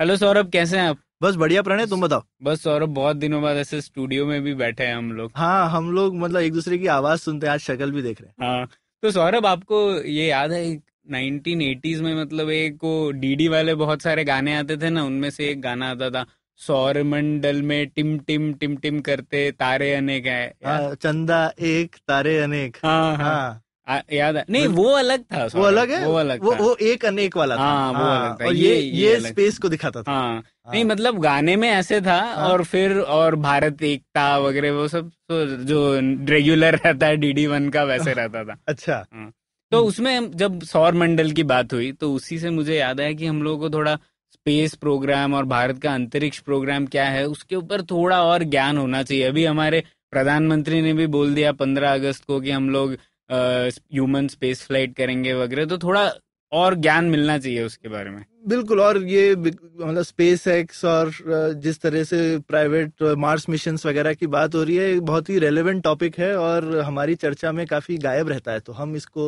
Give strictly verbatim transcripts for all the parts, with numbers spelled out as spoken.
Hello Saurabh, कैसे हैं आप? बस बढ़िया प्रणय, तुम बताओ। बस सौरभ, बहुत दिनों बाद ऐसे स्टूडियो में भी बैठे हैं हम लोग। हाँ, हम लोग मतलब एक दूसरे की आवाज सुनते हैं, आज शक्ल भी देख रहे हैं। हाँ, तो सौरभ आपको ये याद है नाइनटीन एटीज़ में मतलब एक डीडी वाले बहुत सारे गाने आते थे ना, उनमें से एक गाना आता था सौरमंडल में टिम टिम टिम टिम करते तारे अनेक है। हाँ, चंदा एक तारे अनेक। हाँ हाँ आ, याद है? नहीं वो अलग था। वो अलग है, वो अलग वो, वो एक अनेक वाला था। हाँ, वो अलग था। और ये ये, ये स्पेस को दिखाता था। हाँ, हाँ, नहीं मतलब गाने में ऐसे था। हाँ, और फिर और भारत एकता वगैरह वो सब तो जो रेगुलर रहता है डीडी वन का वैसे रहता था। अच्छा। हाँ, तो उसमें जब सौर मंडल की बात हुई तो उसी से मुझे याद आया कि हम लोगों को थोड़ा स्पेस प्रोग्राम और भारत का अंतरिक्ष प्रोग्राम क्या है उसके ऊपर थोड़ा और ज्ञान होना चाहिए। अभी हमारे प्रधानमंत्री ने भी बोल दिया पंद्रह अगस्त को कि हम लोग ह्यूमन स्पेस फ्लाइट करेंगे वगैरह, तो थोड़ा और ज्ञान मिलना चाहिए उसके बारे में। बिल्कुल। और ये मतलब स्पेस एक्स और जिस तरह से प्राइवेट मार्स मिशन वगैरह की बात हो रही है, बहुत ही रेलेवेंट टॉपिक है और हमारी चर्चा में काफी गायब रहता है, तो हम इसको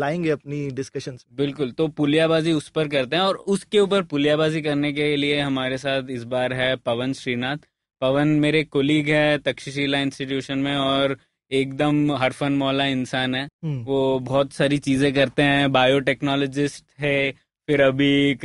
लाएंगे अपनी डिस्कशन। बिल्कुल, तो पुलियाबाजी उस पर करते हैं। और उसके ऊपर पुलियाबाजी करने के लिए हमारे साथ इस बार है पवन श्रीनाथ। पवन मेरे कोलीग है तक्षशिला इंस्टीट्यूशन में और एकदम हरफन मौला इंसान है। वो बहुत सारी चीजें करते हैं, बायोटेक्नोलॉजिस्ट है, फिर अभी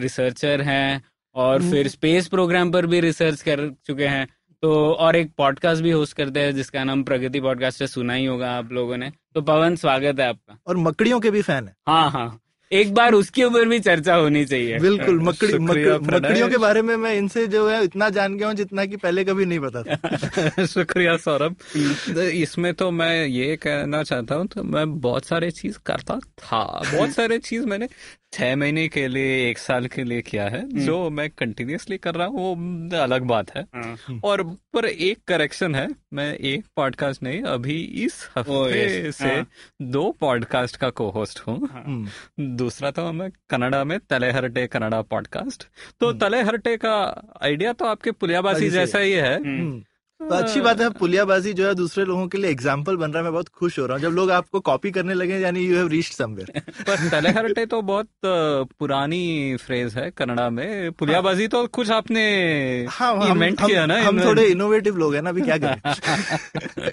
रिसर्चर हैं और फिर स्पेस प्रोग्राम पर भी रिसर्च कर चुके हैं। तो और एक पॉडकास्ट भी होस्ट करते हैं जिसका नाम प्रगति पॉडकास्ट है, सुना ही होगा आप लोगों ने। तो पवन, स्वागत है आपका। और मकड़ियों के भी फैन है। हाँ हाँ, एक बार उसके ऊपर भी चर्चा होनी चाहिए। बिल्कुल। मकड़ी, मकड़ियों के बारे में मैं इनसे जो है इतना जान गया हूँ जितना कि पहले कभी नहीं पता था। शुक्रिया सौरभ। इसमें तो मैं ये कहना चाहता हूँ, तो मैं बहुत सारे चीज करता था, बहुत सारे चीज मैंने छह महीने के लिए, एक साल के लिए किया है। जो मैं कंटिन्यूअसली कर रहा हूँ वो अलग बात है। और पर एक करेक्शन है, मैं एक पॉडकास्ट नहीं, अभी इस हफ्ते से दो पॉडकास्ट का को होस्ट हूँ। दूसरा था मैं कनाडा में तलेहरटे कनाडा पॉडकास्ट। तो तलेहरटे का आइडिया तो आपके पुलियाबाजी जैसा ही है। तो अच्छी बात है, पुलियाबाजी जो है दूसरे लोगों के लिए एग्जाम्पल बन रहा है। मैं बहुत खुश हो रहा हूँ जब लोग आपको कॉपी करने लगे, यानी यू हैव रीच्ड समवेयर। पर तलेहरटे तो बहुत पुरानी फ्रेज है कन्नड़ा में, पुलियाबाजी तो कुछ आपने इन्वेंट किया ना। हम थोड़े इनोवेटिव लोग हैं ना, अभी क्या करें।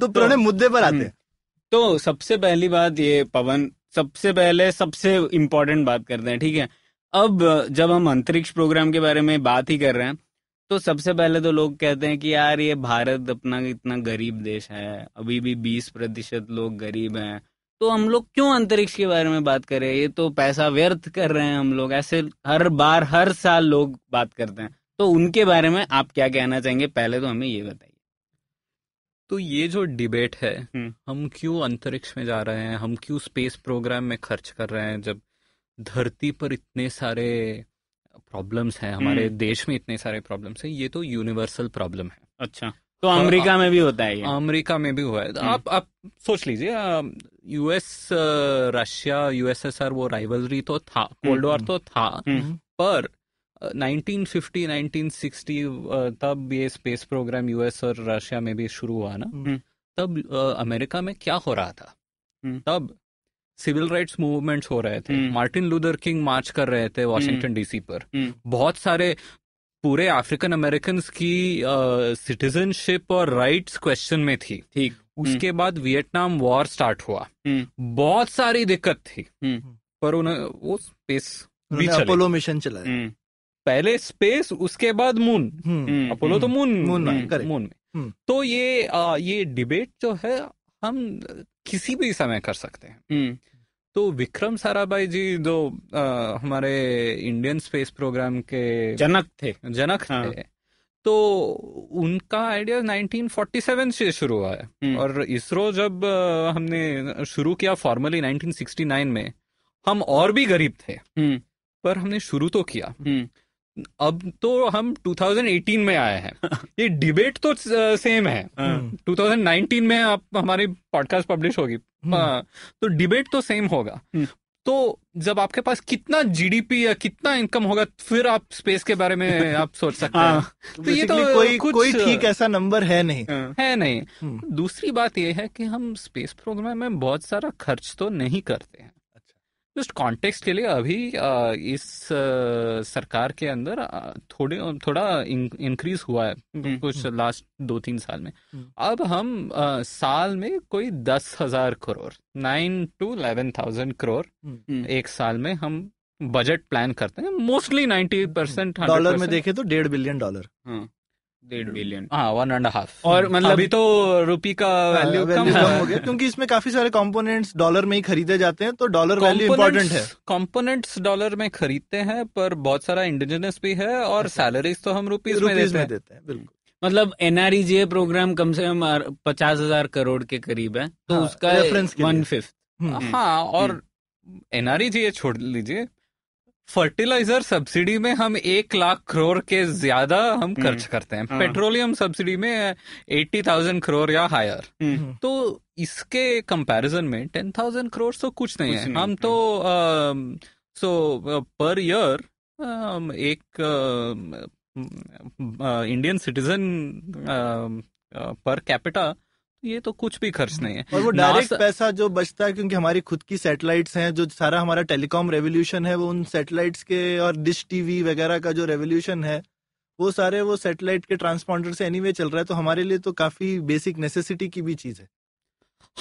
तो पुराने मुद्दे पर आते हैं। तो सबसे पहली बात ये पवन, सबसे पहले सबसे इम्पोर्टेंट बात करते हैं, ठीक है? अब जब हम अंतरिक्ष प्रोग्राम के बारे में बात ही कर रहे हैं तो सबसे पहले तो लोग कहते हैं कि यार ये भारत अपना इतना गरीब देश है, अभी भी बीस प्रतिशत लोग गरीब हैं, तो हम लोग क्यों अंतरिक्ष के बारे में बात करें, ये तो पैसा व्यर्थ कर रहे हैं हम लोग, ऐसे हर बार हर साल लोग बात करते हैं। तो उनके बारे में आप क्या कहना चाहेंगे, पहले तो हमें ये बताइए। तो ये जो डिबेट है, हम क्यों अंतरिक्ष में जा रहे हैं, हम क्यों स्पेस प्रोग्राम में खर्च कर रहे हैं, जब धरती पर इतने सारे प्रॉब्लम्स हैं, हमारे देश में इतने सारे प्रॉब्लम्स हैं, ये तो यूनिवर्सल प्रॉब्लम है। अच्छा, तो अमेरिका में भी होता है ये? अमेरिका में भी हुआ है। आप आप सोच लीजिए, यूएस रशिया यूएसएसआर वो राइवलरी तो था, कोल्ड वॉर तो था, पर नाइनटीन फिफ्टी नाइनटीन सिक्सटी तब ये स्पेस प्रोग्राम यूएस और रशिया में भी शुरू हुआ ना, तब अमेरिका में क्या हो रहा था, तब सिविल राइट्स मूवमेंट्स हो रहे थे, मार्टिन लूथर किंग मार्च कर रहे थे वॉशिंगटन डीसी पर, बहुत सारे पूरे अफ्रीकन अमेरिकन की सिटीजनशिप और राइट्स क्वेश्चन में थी। ठीक, उसके बाद वियतनाम वॉर स्टार्ट हुआ, बहुत सारी दिक्कत थी, पर उन्हें वो स्पेस अपोलो मिशन चलाया, पहले स्पेस उसके बाद मून, अपोलो तो मून मून मून में। तो ये आ, ये डिबेट जो है हम किसी भी समय कर सकते हैं। तो विक्रम साराभाई जी जो हमारे इंडियन स्पेस प्रोग्राम के जनक थे जनक हाँ। थे तो उनका आइडिया नाइनटीन फोर्टी सेवन से शुरू हुआ है। और इसरो जब हमने शुरू किया फॉर्मली नाइनटीन सिक्सटी नाइन में, हम और भी गरीब थे पर हमने शुरू तो किया। अब तो हम दो हज़ार अठारह में आए हैं, ये डिबेट तो सेम है। दो हज़ार उन्नीस में आप हमारी पॉडकास्ट पब्लिश होगी तो डिबेट तो सेम होगा। तो जब आपके पास कितना जीडीपी या कितना इनकम होगा फिर आप स्पेस के बारे में आप सोच सकते हैं। तो, तो ये तो कोई कोई ठीक ऐसा नंबर है नहीं है नहीं दूसरी बात ये है कि हम स्पेस प्रोग्राम में बहुत सारा खर्च तो नहीं करते हैं। जस्ट कॉन्टेक्स्ट के लिए अभी इस सरकार के अंदर थोड़े थोड़ा इंक्रीज हुआ है कुछ लास्ट दो तीन साल में। अब हम साल में कोई दस हजार crore nine to eleven thousand crore एक साल में हम बजट प्लान करते हैं। मोस्टली नाइन्टी परसेंट डॉलर में देखे तो डेढ़ बिलियन डॉलर डेढ़ बिलियन हाँ वन एंड हाफ। और मतलब अभी तो रुपी का वैल्यू कम हो गया क्योंकि इसमें काफी सारे कंपोनेंट्स डॉलर में ही खरीदे जाते हैं तो डॉलर वैल्यू इम्पोर्टेंट है। कंपोनेंट्स डॉलर में खरीदते हैं पर बहुत सारा इंडिजिनस भी है और सैलरीज तो हम रुपीज में देते हैं। बिल्कुल मतलब एनआरईजीए प्रोग्राम कम से कम पचास हजार करोड़ के करीब है तो उसका वन फिफ्थ हाँ। और एनआरईजीए छोड़ लीजिए, फर्टिलाइजर सब्सिडी में हम एक लाख करोड़ के ज्यादा हम खर्च करते हैं। पेट्रोलियम सब्सिडी में एट्टी थाउजेंड करोड़ या हायर, तो इसके कंपैरिजन में टेन थाउजेंड करोड़ तो कुछ नहीं है। हम तो सो पर ईयर एक इंडियन सिटीजन पर कैपिटा ये तो कुछ भी खर्च नहीं है। और वो डायरेक्ट पैसा जो बचता है क्योंकि हमारी खुद की सैटेलाइट्स हैं, जो सारा हमारा टेलीकॉम रेवोल्यूशन है वो उन सैटेलाइट्स के और डिश टीवी वगैरह का जो रेवोल्यूशन है वो सारे वो सैटेलाइट के ट्रांसपॉन्डर से एनीवे चल रहा है। तो हमारे लिए तो काफी बेसिक नेसेसिटी की भी चीज है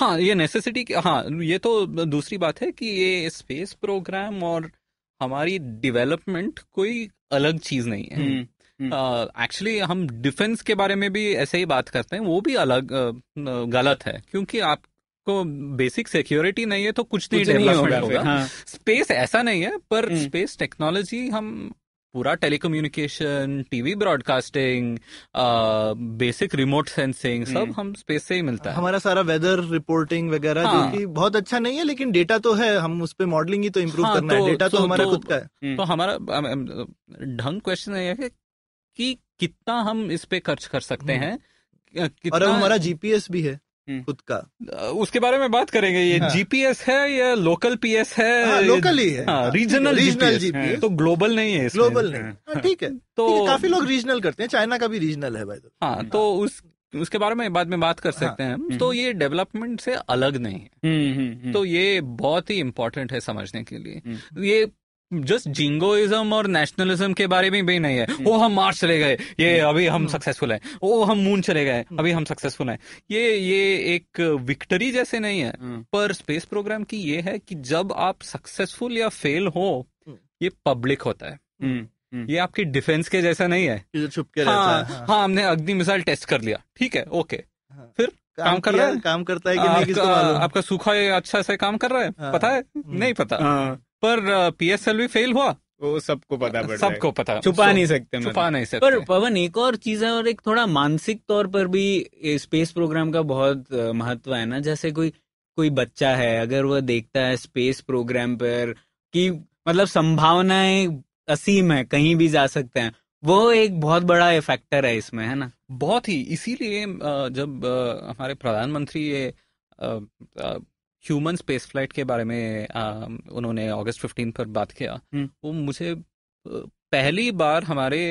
हाँ ये नेसेसिटी हाँ। ये तो दूसरी बात है कि ये स्पेस प्रोग्राम और हमारी डेवलपमेंट कोई अलग चीज नहीं है। एक्चुअली uh, हम डिफेंस के बारे में भी ऐसे ही बात करते हैं, वो भी अलग uh, गलत है क्योंकि आपको बेसिक सिक्योरिटी नहीं है तो कुछ नहीं डेवलपमेंट होगा हाँ। स्पेस ऐसा नहीं है पर स्पेस टेक्नोलॉजी हम पूरा telecommunication, TV broadcasting, basic remote sensing सब हम स्पेस से ही मिलता है। हमारा सारा वेदर रिपोर्टिंग वगैरह हाँ। जो कि बहुत अच्छा नहीं है लेकिन डेटा तो है, हम उस पे मॉडलिंग ही तो इम्प्रूव हाँ, करना तो, है डेटा तो, तो हमारा तो, खुद का है। तो हमारा ढंग क्वेश्चन है कि कितना हम इस पे खर्च कर सकते हैं। और हमारा जीपीएस भी है खुद का, उसके बारे में बात करेंगे। ये हाँ। जीपीएस है या लोकल पीएस है हाँ, लोकल ही है हाँ, रीजनल रीजनल जीपीएस तो ग्लोबल नहीं है, ग्लोबल नहीं ठीक है। तो काफी लोग रीजनल करते हैं, चाइना का भी रीजनल है भाई हाँ। तो उस उसके बारे में बाद में बात कर सकते हैं हम। तो ये डेवलपमेंट से अलग नहीं है, तो ये बहुत ही इम्पोर्टेंट है समझने के लिए। ये जस्ट जिंगोइज्म और नेशनलिज्म के बारे में भी नहीं है। वो हम मार्स चले गए ये अभी हम सक्सेसफुल हैं, वो हम मून चले गए अभी हम सक्सेसफुल हैं, ये ये एक विक्ट्री जैसे नहीं है। पर स्पेस प्रोग्राम की ये है कि जब आप सक्सेसफुल या फेल हो ये पब्लिक होता है, ये आपकी डिफेंस के जैसा नहीं है छुप के रहता है हाँ, हाँ हमने अग्नि मिसाइल टेस्ट कर लिया ठीक है ओके फिर काम, काम कर रहा है काम करता है कि नहीं किसको मालूम। आपका सूखा अच्छा से काम कर रहा है पता है नहीं पता पर पीएसएलवी फेल हुआ वो सबको पता पड़ रहा है, सबको पता छुपा नहीं सकते छुपा नहीं सकते। पर पवन एक और चीज है और एक थोड़ा मानसिक तौर पर भी स्पेस प्रोग्राम का बहुत महत्व है ना। जैसे कोई कोई बच्चा है अगर वह देखता है स्पेस प्रोग्राम पर कि मतलब संभावनाएं असीम है, कहीं भी जा सकते हैं, वो एक बहुत बड़ा फैक्टर है इसमें है ना बहुत ही। इसीलिए जब हमारे प्रधानमंत्री ये ह्यूमन स्पेस फ्लाइट के बारे में आ, उन्होंने अगस्त फिफ्टीन पर बात किया, वो मुझे पहली बार हमारे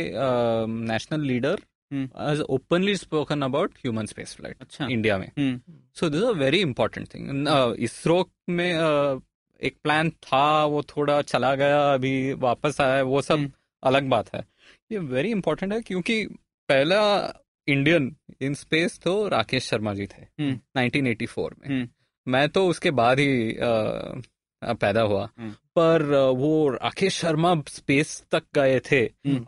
national leader has openly spoken about human space flight अच्छा इंडिया में। So this is a very important thing. ISRO में आ, एक प्लान था वो थोड़ा चला गया अभी वापस आया, वो सब अलग बात है। ये वेरी इंपॉर्टेंट है क्योंकि पहला इंडियन इन स्पेस तो राकेश शर्मा जी थे नाइनटीन एटी फोर में। मैं तो उसके बाद ही आ, पैदा हुआ पर वो राकेश शर्मा स्पेस तक गए थे।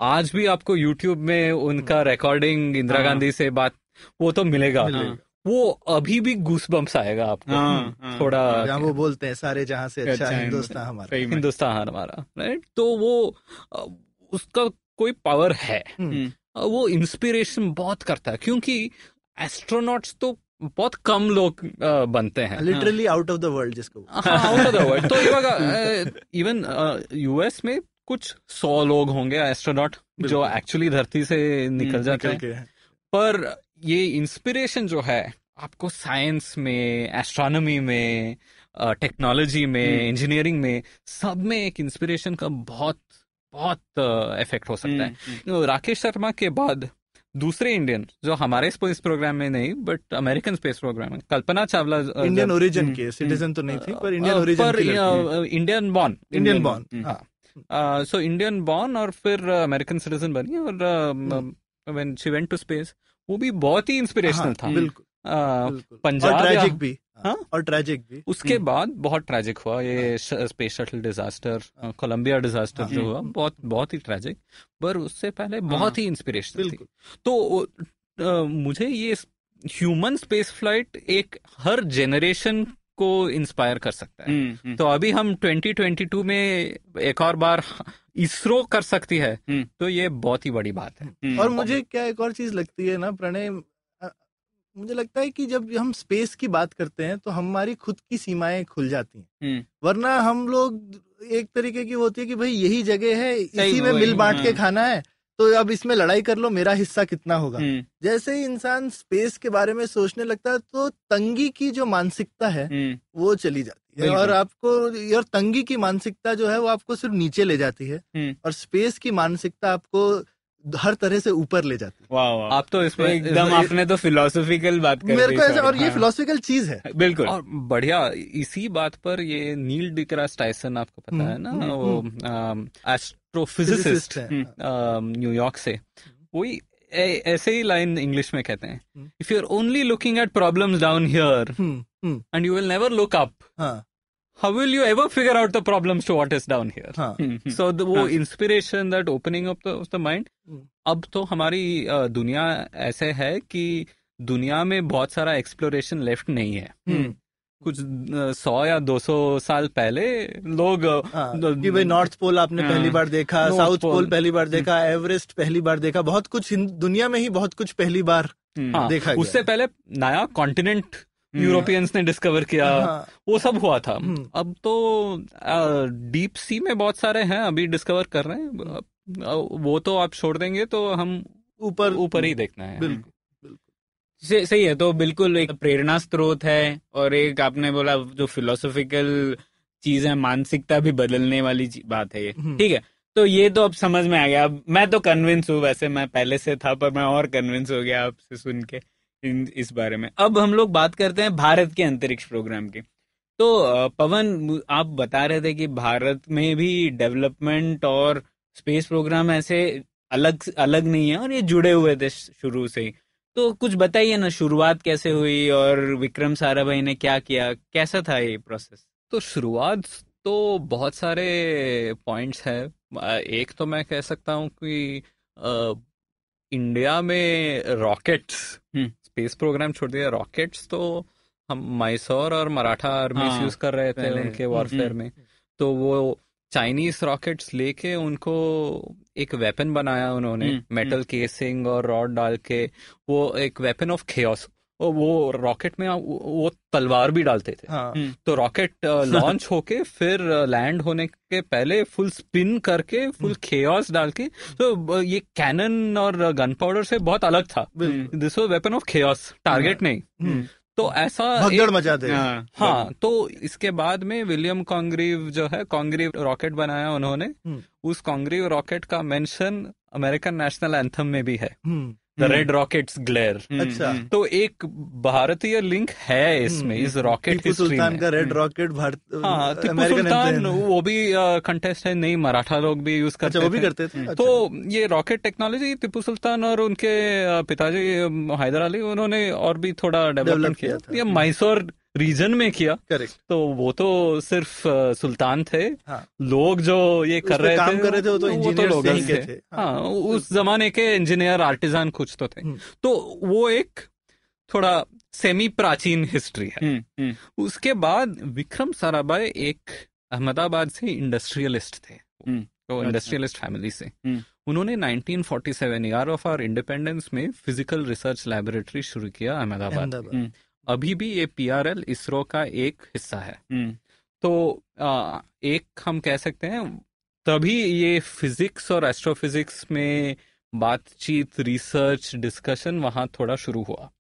आज भी आपको यूट्यूब में उनका रिकॉर्डिंग इंदिरा गांधी से बात वो तो मिलेगा, मिलेगा। वो अभी भी गूसबम्प्स आएगा आपको थोड़ा जहाँ वो बोलते हैं सारे जहाँ से अच्छा हिंदुस्तान हमारा हिंदुस्तान हमारा राइट। तो वो उसका कोई पावर है, वो इंस्पिरेशन बहुत करता है क्योंकि एस्ट्रोनॉट्स तो बहुत कम लोग बनते हैं literally out of the world जिसको आउट ऑफ द वर्ल्ड तो इवाग इवन यूएस में कुछ सौ लोग होंगे एस्ट्रोनॉट जो एक्चुअली धरती से निकल जाते हैं, पर ये इंस्पिरेशन जो है आपको साइंस में, एस्ट्रोनॉमी में, टेक्नोलॉजी में, इंजीनियरिंग में, सब में एक इंस्पिरेशन का बहुत बहुत इफेक्ट हो सकता है. राकेश शर्मा के बाद दूसरे इंडियन जो हमारे स्पेस प्रोग्राम में नहीं बट अमेरिकन स्पेस प्रोग्राम में, कल्पना चावला इंडियन ओरिजिन के, सिटीजन तो नहीं थी पर Indian origin, Indian born Indian born so Indian born और फिर अमेरिकन सिटीजन बनी और when she went to space वो भी बहुत ही इंस्पिरेशनल था. बिल्कुल पंजाब ट्रैजिक भी हाँ और ट्रैजिक भी उसके बाद बहुत ट्रैजिक हुआ ये space shuttle disaster, Columbia disaster जो हुआ बहुत बहुत ही ट्रैजिक, पर उससे पहले बहुत ही इंस्पिरेशनल थी. तो आ, मुझे ये ह्यूमन स्पेस फ्लाइट एक हर जनरेशन को इंस्पायर कर सकता है. तो अभी हम ट्वेंटी ट्वेंटी टू में एक और बार इसरो कर सकती है तो ये बहुत ही बड़ी बात है. और मुझे क्या एक और चीज लगती है ना प्रणय, मुझे लगता है कि जब हम स्पेस की बात करते हैं तो हमारी खुद की सीमाएं खुल जाती हैं, वरना हम लोग एक तरीके की होती है कि भाई यही जगह है, इसी में मिल बांट के खाना है तो अब इसमें लड़ाई कर लो, मेरा हिस्सा कितना होगा. जैसे ही इंसान स्पेस के बारे में सोचने लगता है तो तंगी की जो मानसिकता है वो चली जाती है और आपको और तंगी की मानसिकता जो है वो आपको सिर्फ नीचे ले जाती है और स्पेस की मानसिकता आपको हर तरह से ऊपर ले जाती है. वाह वाह, आप तो इसमें एकदम आपने तो फिलोसफिकल बात कर मेरे को ऐसा, और ये फिलोसफिकल चीज है बिल्कुल और बढ़िया. इसी बात पर ये नील डिग्रास टाइसन, आपको पता है ना, वो एस्ट्रोफिजिसिस्ट न्यूयॉर्क से, वही ऐसे ही लाइन इंग्लिश में कहते हैं, if you are only looking at problems down here and you will never look up, how will you ever figure out the problems to what is down here? Haan. So the wo inspiration, that opening up the, of the mind. अब तो हमारी दुनिया ऐसे है कि दुनिया में बहुत सारा exploration left नहीं है. हुँ. कुछ सौ या दो सौ साल पहले लोग आ, कि भाई नॉर्थ पोल आपने आ, पहली बार देखा, साउथ पोल, पोल पहली बार देखा, एवरेस्ट पहली बार देखा, बहुत कुछ दुनिया में ही बहुत कुछ पहली बार आ, देखा. उससे पहले नया कॉन्टिनेंट यूरोपियंस ने डिस्कवर किया, वो सब हुआ था. अब तो डीप सी में बहुत सारे हैं अभी डिस्कवर कर रहे हैं, वो तो आप छोड़ देंगे तो हम ऊपर ऊपर ही देखना है. बिल्कुल बिल्कुल सही है. तो बिल्कुल एक प्रेरणा स्रोत है और एक आपने बोला जो फिलोसॉफिकल चीज है, मानसिकता भी बदलने वाली बात है ये. ठीक है, तो ये तो अब समझ में आ गया. अब मैं तो कन्विंस हूँ, वैसे मैं पहले से था पर मैं और कन्विंस हो गया आपसे सुन के इस बारे में. अब हम लोग बात करते हैं भारत के अंतरिक्ष प्रोग्राम की. तो पवन, आप बता रहे थे कि भारत में भी डेवलपमेंट और स्पेस प्रोग्राम ऐसे अलग अलग नहीं है और ये जुड़े हुए थे शुरू से ही. तो कुछ बताइए ना, शुरुआत कैसे हुई और विक्रम साराभाई ने क्या किया, कैसा था ये प्रोसेस? तो शुरुआत तो बहुत सारे पॉइंट्स है. एक तो मैं कह सकता हूँ कि आ, इंडिया में रॉकेट्स, स्पेस प्रोग्राम छोड़ दिया, रॉकेट्स तो हम मैसूर और मराठा आर्मी यूज कर रहे थे उनके वॉरफेयर में. तो वो चाइनीज रॉकेट्स लेके उनको एक वेपन बनाया उन्होंने, मेटल केसिंग और रॉड डाल के, वो एक वेपन ऑफ खेओस. वो रॉकेट में वो तलवार भी डालते थे. हाँ. तो रॉकेट लॉन्च होके फिर लैंड होने के पहले फुल स्पिन करके फुल खेओस डाल के, तो ये कैनन और गन पाउडर से बहुत अलग था. This was weapon of chaos, target नहीं. तो ऐसा भगदड़ मचा दे. हाँ, तो इसके बाद में विलियम कॉन्ग्रीव जो है, कॉन्ग्रीव रॉकेट बनाया उन्होंने. उस कॉन्ग्रीव रॉकेट का मेंशन अमेरिकन नेशनल एंथम में भी है, द रेड रॉकेट्स ग्लेयर. अच्छा, तो एक भारतीय लिंक है इसमें, इस रॉकेट टिप्पू सुल्तान का रेड रॉकेट भारत. हाँ, टिप्पू सुल्तान वो भी कंटेस्ट है, नहीं मराठा लोग भी यूज करते, अच्छा, वो भी करते थे. अच्छा. तो ये रॉकेट टेक्नोलॉजी टिप्पू सुल्तान और उनके पिताजी हैदर अली, उन्होंने और भी थोड़ा डेवलपमेंट किया. ये मैसूर रीजन में किया. करेक्ट. तो वो तो सिर्फ आ, सुल्तान थे. हाँ. लोग जो ये कर रहे काम थे, कर रहे थे वो तो इंजीनियर तो थे, थे. थे. हाँ. हाँ. उस जमाने के इंजीनियर आर्टिजान कुछ तो थे. तो वो एक थोड़ा सेमी प्राचीन हिस्ट्री है. हुँ. हुँ. उसके बाद विक्रम साराभाई एक अहमदाबाद से इंडस्ट्रियलिस्ट थे, तो इंडस्ट्रियलिस्ट फैमिली से. उन्होंने nineteen forty seven, year of our independence में फिजिकल रिसर्च लैबोरेटरी शुरू किया अहमदाबाद. अभी भी ये पीआरएल इसरो का एक हिस्सा है। तो आ, एक हम कह सकते हैं तभी ये फिजिक्स और एस्ट्रोफिजिक्स में बातचीत, रिसर्च, डिस्कशन वहाँ थोड़ा शुरू हुआ।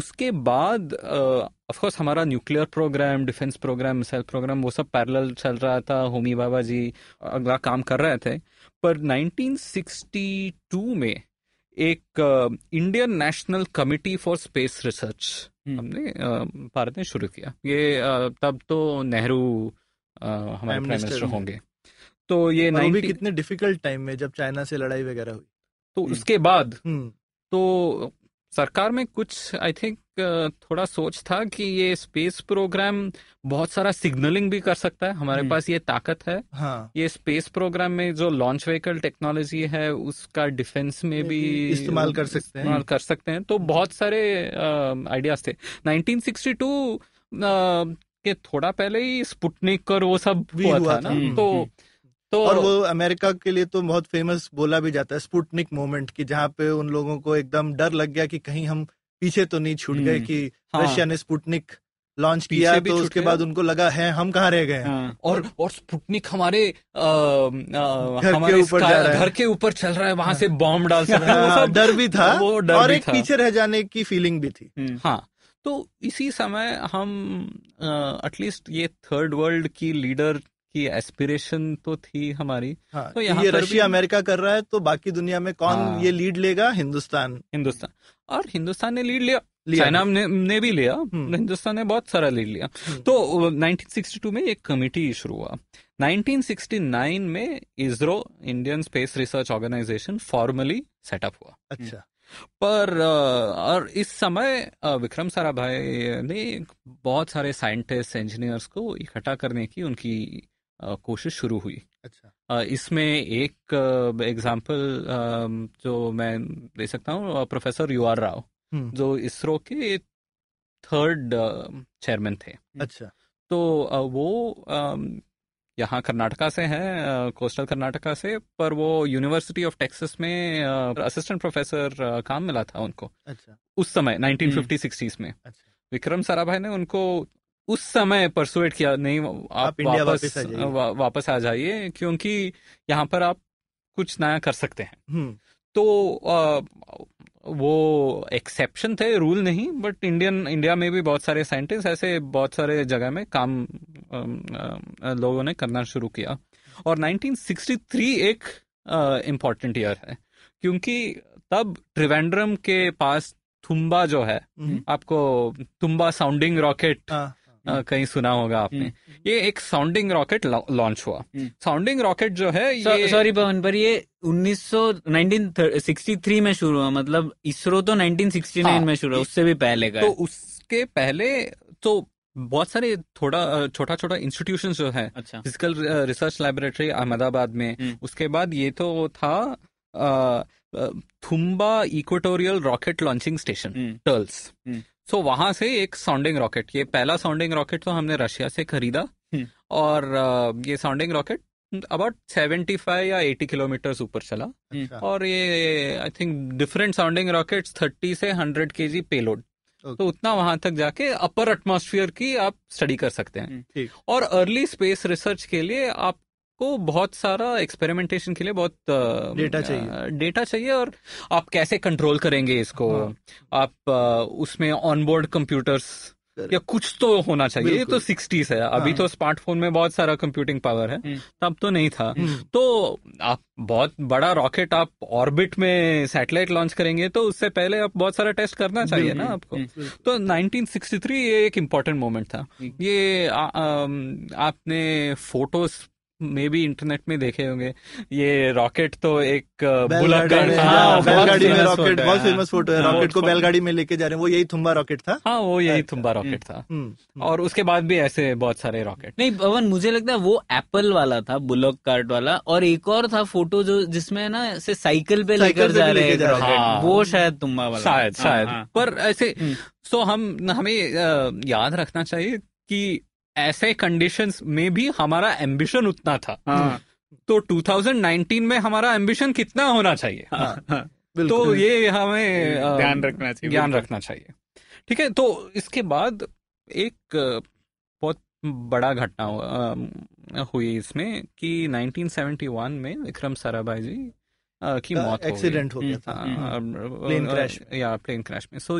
उसके बाद ऑफ कोर्स हमारा nuclear program, defence program, missile program, वो सब पैरेलल चल रहा था। होमी बाबा जी अगला काम कर रहे थे। पर नाइनटीन सिक्सटी टू में एक Indian national committee for space research हमने भारत ने शुरू किया। ये आ, तब तो नेहरू हमारे प्राइम मिनिस्टर होंगे। तो ये नाइनटी कितने डिफिकल्ट टाइम में जब चाइना से लड़ाई वगैरह हुई, तो उसके बाद तो सरकार में कुछ आई थिंक थोड़ा सोच था कि ये स्पेस प्रोग्राम बहुत सारा सिग्नलिंग भी कर सकता है, हमारे पास ये ताकत है। हाँ। ये स्पेस प्रोग्राम में जो लॉन्च व्हीकल टेक्नोलॉजी है उसका डिफेंस में भी इस्तेमाल कर सकते हैं इस्तेमाल कर सकते हैं तो बहुत सारे आइडियाज थे। नाइनटीन सिक्सटी टू के थोड़ा पहले ही स्पुटनिक और वो सब भी हुआ, हुआ था ना। तो तो और वो अमेरिका के लिए तो बहुत फेमस बोला भी जाता है स्पुटनिक मोमेंट की, जहाँ पे उन लोगों को एकदम डर लग गया कि कहीं हम पीछे तो नहीं छूट गए कि हाँ। रशिया ने स्पुटनिक लॉन्च किया तो उसके बाद उनको लगा है हम कहाँ रह गए। हाँ। और और स्पुटनिक हमारे आ, आ, हमारे घर के ऊपर चल रहा है, वहां से बॉम्ब डाल सकते हैं, डर भी था और एक पीछे रह जाने की फीलिंग भी थी। हाँ, तो इसी समय हम एटलीस्ट ये थर्ड वर्ल्ड की लीडर की एस्पिरेशन तो थी हमारी। हाँ, तो यहाँ ये रशिया अमेरिका कर रहा है तो बाकी दुनिया में कौन हाँ, ये लीड लेगा? हिंदुस्तान हिंदुस्तान और हिंदुस्तान ने लीड लिया, चाइना ने, ने भी लिया, हिंदुस्तान ने बहुत सारा लीड लिया। तो नाइनटीन सिक्सटी टू में एक कमिटी शुरू हुआ। नाइनटीन सिक्सटी नाइन में ISRO, Indian space research organisation, formally set up हुआ। अच्छा। पर और इस समय विक्रम साराभाई ने बहुत सारे साइंटिस्ट, इंजीनियर्स को इकट्ठा करने की उनकी कोशिश शुरू हुई। अच्छा। इसमें एक एग्जाम्पल जो मैं दे सकता हूँ, प्रोफेसर यू आर राव जो इसरो के थर्ड चेयरमैन थे। अच्छा। तो वो यहाँ कर्नाटका से हैं, कोस्टल कर्नाटका से, पर वो यूनिवर्सिटी ऑफ टेक्सास में असिस्टेंट प्रोफेसर काम मिला था उनको। अच्छा। उस समय नाइनटीन फिफ्टी सिक्सटीज़ में। अच्छा। विक्रम साराभाई ने उनको उस समय परसुएट किया, नहीं आप, आप इंडिया वापस वापस आ जाइए क्योंकि यहाँ पर आप कुछ नया कर सकते हैं। तो आ, वो एक्सेप्शन थे, रूल नहीं, बट इंडियन इंडिया में भी बहुत सारे साइंटिस्ट ऐसे बहुत सारे जगह में काम आ, आ, लोगों ने करना शुरू किया। और नाइनटीन सिक्सटी थ्री एक इम्पॉर्टेंट ईयर है क्योंकि तब त्रिवेंद्रम के पास थुम्बा जो है, आपको थुम्बा साउंडिंग रॉकेट Uh, कहीं सुना होगा आपने, ये एक साउंडिंग रॉकेट लॉन्च हुआ। साउंडिंग रॉकेट जो है ये सॉरी पवन पर ये उन्नीस सौ तिरेसठ में शुरू हुआ, मतलब इसरो तो नाइनटीन सिक्सटी नाइन हाँ, में शुरू हुआ, उससे भी पहले का। तो उसके पहले तो बहुत सारे थोड़ा छोटा छोटा इंस्टीट्यूशन जो है, अच्छा, फिजिकल रिसर्च लैबोरेटरी अहमदाबाद में, उसके बाद ये तो था Thumba equatorial rocket launching station टर्ल्स। So so, वहां से एक साउंडिंग रॉकेट, ये पहला साउंडिंग रॉकेट तो हमने रशिया से खरीदा और ये साउंडिंग रॉकेट अबाउट पचहत्तर या अस्सी किलोमीटर्स ऊपर चला। अच्छा। और ये I think different sounding rockets thirty से हंड्रेड केजी पेलोड, तो उतना वहां तक जाके अपर एटमॉस्फेयर की आप स्टडी कर सकते हैं। और अर्ली स्पेस रिसर्च के लिए आप को बहुत सारा एक्सपेरिमेंटेशन के लिए बहुत डेटा चाहिए डेटा चाहिए और आप कैसे कंट्रोल करेंगे इसको। हाँ। आप उसमें ऑनबोर्ड कंप्यूटर्स या कुछ तो होना चाहिए। ये तो सिक्सटीज है, अभी हाँ। तो स्मार्टफोन में बहुत सारा कंप्यूटिंग पावर है, तब तो नहीं था। तो आप बहुत बड़ा रॉकेट आप ऑर्बिट में सैटेलाइट लॉन्च करेंगे तो उससे पहले आप बहुत सारा टेस्ट करना चाहिए ना आपको। तो नाइनटीन सिक्सटी थ्री ये एक इम्पोर्टेंट मोमेंट था। ये आपने फोटोज मे बी इंटरनेट में देखे होंगे, ये रॉकेट तो एक बैलगाड़ी में, हाँ, बैलगाड़ी में रॉकेट, बहुत फेमस फोटो है, रॉकेट को बैलगाड़ी में लेके जा रहे हैं, वो यही थुम्बा रॉकेट था। हाँ, वो यही थुम्बा रॉकेट था। और उसके बाद भी ऐसे बहुत सारे रॉकेट, नहीं पवन मुझे लगता है वो एप्पल वाला था, बुलॉक कार्ट वाला, और एक और था फोटो जो जिसमें ना ऐसे साइकिल पे लेकर जा रहे हैं रॉकेट, वो शायद थुम्बा वाला शायद शायद पर ऐसे। सो हम हमें याद रखना चाहिए कि ऐसे कंडीशंस में भी हमारा एम्बिशन उतना था। हाँ। तो ट्वेंटी नाइनटीन में हमारा एम्बिशन कितना होना चाहिए? हाँ। हाँ। तो ये हमें ध्यान रखना चाहिए ध्यान रखना चाहिए ठीक है, तो इसके बाद एक बहुत बड़ा घटना हुई इसमें कि उन्नीस सौ इकहत्तर में विक्रम साराभाई जी की मौत हो गई, एक्सीडेंट हो गया था प्लेन क्रैश या प्लेन क्रैश में. So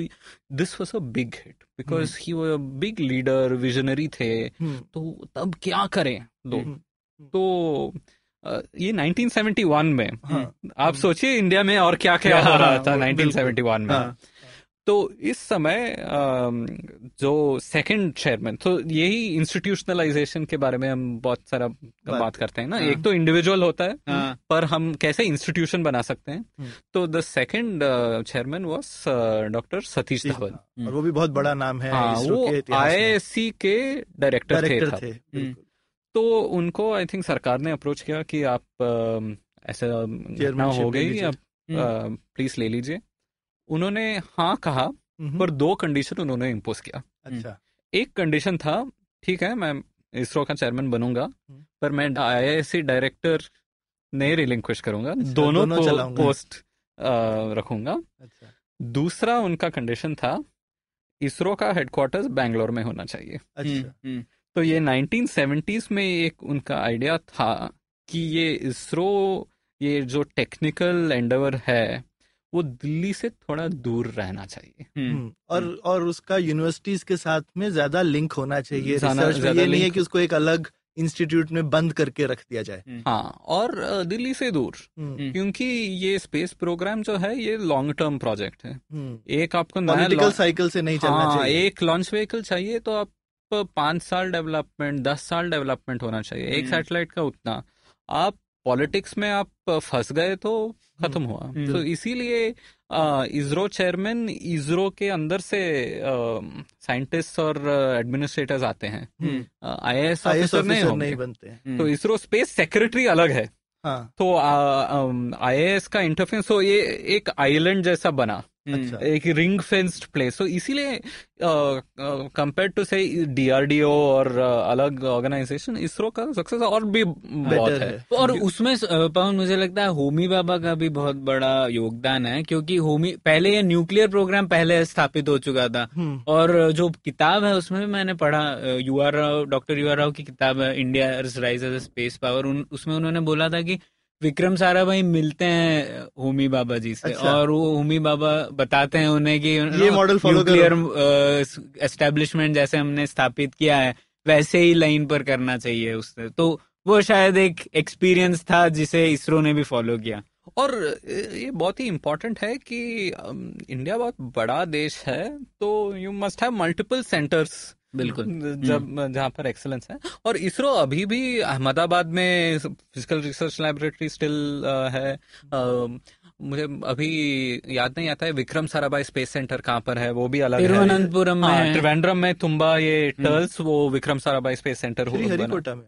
this was a big hit because he was a big leader, visionary थे, तो तब क्या करें लोग. तो ये उन्नीस सौ इकहत्तर में, आप सोचिए इंडिया में और क्या क्या हो रहा था उन्नीस सौ इकहत्तर में. तो इस समय जो सेकंड चेयरमैन, तो यही इंस्टीट्यूशनलाइजेशन के बारे में हम बहुत सारा बात करते हैं ना. एक तो इंडिविजुअल होता है पर हम कैसे इंस्टीट्यूशन बना सकते हैं. तो the second chairman was doctor Satish Dhawan, और वो भी बहुत बड़ा नाम है, वो आईआईएससी के डायरेक्टर थे. तो उनको आई थिंक सरकार ने अप्रोच किया कि आप ऐसा घटना हो गई, आप प्लीज ले लीजिए. उन्होंने हाँ कहा पर दो कंडीशन उन्होंने इम्पोज किया. अच्छा, एक कंडीशन था, ठीक है मैं इसरो का चेयरमैन बनूंगा पर मैं आईआईएससी डायरेक्टर ने रिलिंक्विश करूंगा, दोनों को पोस्ट रखूंगा. अच्छा. दूसरा उनका कंडीशन था इसरो का हेडक्वार्टर्स बैंगलोर में होना चाहिए. अच्छा. तो ये नाइनटीन सेवेंटीज़ में एक उनका आइडिया था कि ये इसरो, ये जो टेक्निकल एंडेवर है, वो दिल्ली से थोड़ा दूर रहना चाहिए. हुँ, और हुँ. और उसका यूनिवर्सिटीज के साथ में ज्यादा लिंक होना चाहिए. रिसर्च में ये नहीं है कि उसको एक अलग इंस्टीट्यूट में बंद करके रख दिया जाए. हाँ, और दिल्ली से दूर, क्योंकि ये स्पेस प्रोग्राम जो है ये लॉन्ग टर्म प्रोजेक्ट है. एक आपको पॉलिटिकल साइकिल से नहीं चलना चाहिए. एक लॉन्च व्हीकल चाहिए तो आप पांच साल डेवलपमेंट, दस साल डेवलपमेंट होना चाहिए एक सैटेलाइट का. उतना आप पॉलिटिक्स में आप फंस गए तो खत्म हुआ. तो इसीलिए इसरो चेयरमैन, इसरो के अंदर से साइंटिस्ट और एडमिनिस्ट्रेटर्स आते हैं, आईएएस ऑफिसर नहीं बनते. तो इसरो स्पेस सेक्रेटरी अलग है, तो आईएएस का इंटरफेरेंस, तो ये एक आइलैंड जैसा बना. अच्छा. एक रिंग फेंस्ड प्लेस. तो इसीलिए कंपेयर टू से डीआरडीओ और uh, अलग ऑर्गेनाइजेशन, इसरो का सक्सेस और भी बहुत है. है और उसमें पवन मुझे लगता है होमी बाबा का भी बहुत बड़ा योगदान है, क्योंकि होमी पहले ये न्यूक्लियर प्रोग्राम पहले स्थापित हो चुका था. और जो किताब है उसमें भी मैंने पढ़ा, U R Rao, doctor U R Rao की किताब है India's rise as a space power, उसमें उन्होंने बोला था कि विक्रम साराभाई मिलते हैं होमी बाबा जी से. अच्छा. और वो होमी बाबा बताते हैं उन्हें कि ये मॉडल फॉलो करो, न्यूक्लियर एस्टेब्लिशमेंट जैसे हमने स्थापित किया है वैसे ही लाइन पर करना चाहिए उससे. तो वो शायद एक एक्सपीरियंस था जिसे इसरो ने भी फॉलो किया. और ये बहुत ही इम्पोर्टेंट है कि इंडिया बहुत बड़ा देश है, तो you must have multiple centres, बिल्कुल, जब जहाँ पर एक्सेलेंस है. और इसरो अभी भी अहमदाबाद में फिजिकल रिसर्च लैबोरेटरी स्टिल है. मुझे अभी याद नहीं आता है विक्रम साराभाई स्पेस सेंटर कहाँ पर है, वो भी अलग है. तिरुवनंतपुरम में, त्रिवेंद्रम में थुम्बा, ये टर्ल्स, वो विक्रम साराभाई स्पेस सेंटर श्रीहरिकोटा में,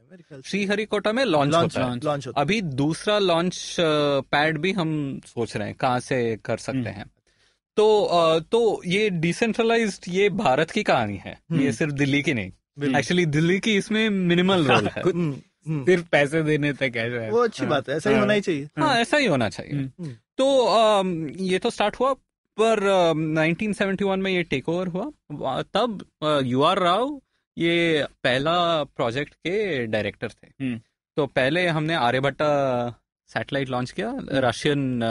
श्रीहरिकोटा में लॉन्च. अभी दूसरा लॉन्च पैड भी हम सोच रहे हैं कहाँ से कर सकते हैं. तो तो ये डिसेंट्रलाइज्ड, ये भारत की कहानी है, ये सिर्फ दिल्ली की नहीं. एक्चुअली दिल्ली की इसमें मिनिमल रोल है, सिर्फ पैसे देने तक है. वो अच्छी बात है, ऐसा ही होना ही चाहिए. हाँ, ऐसा ही होना चाहिए. तो ये तो स्टार्ट हुआ, पर उन्नीस सौ इकहत्तर में ये टेक ओवर हुआ. तब यू आर राव ये पहला प्रोजेक्ट के डायरेक्टर थे. तो पहले हमने आर्यभट्टा सैटेलाइट लॉन्च किया रशियन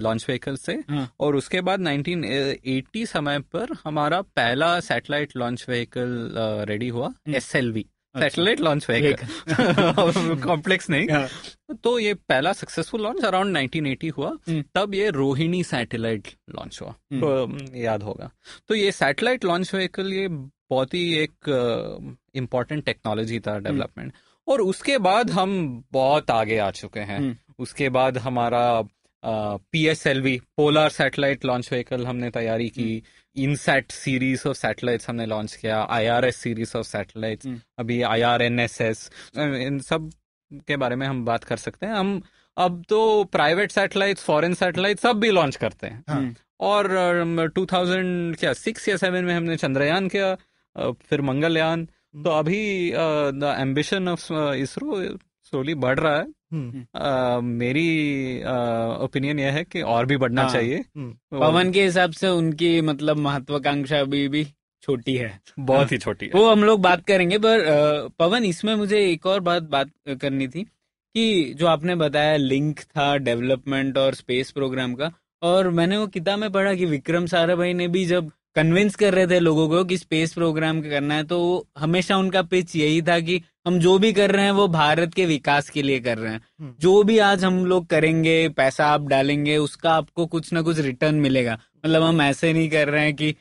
लॉन्च व्हीकल से, और उसके बाद उन्नीस सौ अस्सी समय पर हमारा पहला सैटेलाइट लॉन्च व्हीकल रेडी हुआ, SLV, satellite launch vehicle, complex नहीं. तो ये पहला सक्सेसफुल लॉन्च अराउंड उन्नीस सौ अस्सी हुआ. तब ये रोहिणी सैटेलाइट लॉन्च हुआ, तो याद होगा. तो ये सैटेलाइट लॉन्च व्हीकल ये बहुत ही एक इम्पोर्टेंट टेक्नोलॉजी था डेवलपमेंट. और उसके बाद हम बहुत आगे आ चुके हैं. उसके बाद हमारा PSLV, polar satellite launch vehicle हमने तैयारी की. इनसैट सीरीज ऑफ सैटेलाइट्स हमने लॉन्च किया, आईआरएस सीरीज ऑफ सैटेलाइट्स, अभी आईआरएनएसएस. इन सब के बारे में हम बात कर सकते हैं. हम अब तो प्राइवेट सैटेलाइट्स, फॉरेन सैटेलाइट सब भी लॉन्च करते हैं. हाँ. और टू थाउज़ेंड क्या सिक्स या सेवन में हमने चंद्रयान किया, फिर मंगलयान. तो अभी the ambition of ISRO slowly बढ़ रहा है. Uh, मेरी ओपिनियन uh, यह है कि और भी बढ़ना हाँ, चाहिए। पवन के हिसाब से उनकी मतलब महत्वाकांक्षा अभी भी छोटी है, बहुत हाँ, ही छोटी है। वो हम लोग बात करेंगे। पर uh, पवन, इसमें मुझे एक और बात बात करनी थी कि जो आपने बताया लिंक था डेवलपमेंट और स्पेस प्रोग्राम का, और मैंने वो किताब में पढ़ा कि विक्रम साराभाई ने भी जब कन्विंस कर रहे थे लोगों को कि स्पेस प्रोग्राम करना है, तो हमेशा उनका पिच यही था कि हम जो भी कर रहे हैं वो भारत के विकास के लिए कर रहे हैं। जो भी आज हम लोग करेंगे, पैसा आप डालेंगे, उसका आपको कुछ ना कुछ रिटर्न मिलेगा। मतलब हम ऐसे नहीं कर रहे हैं कि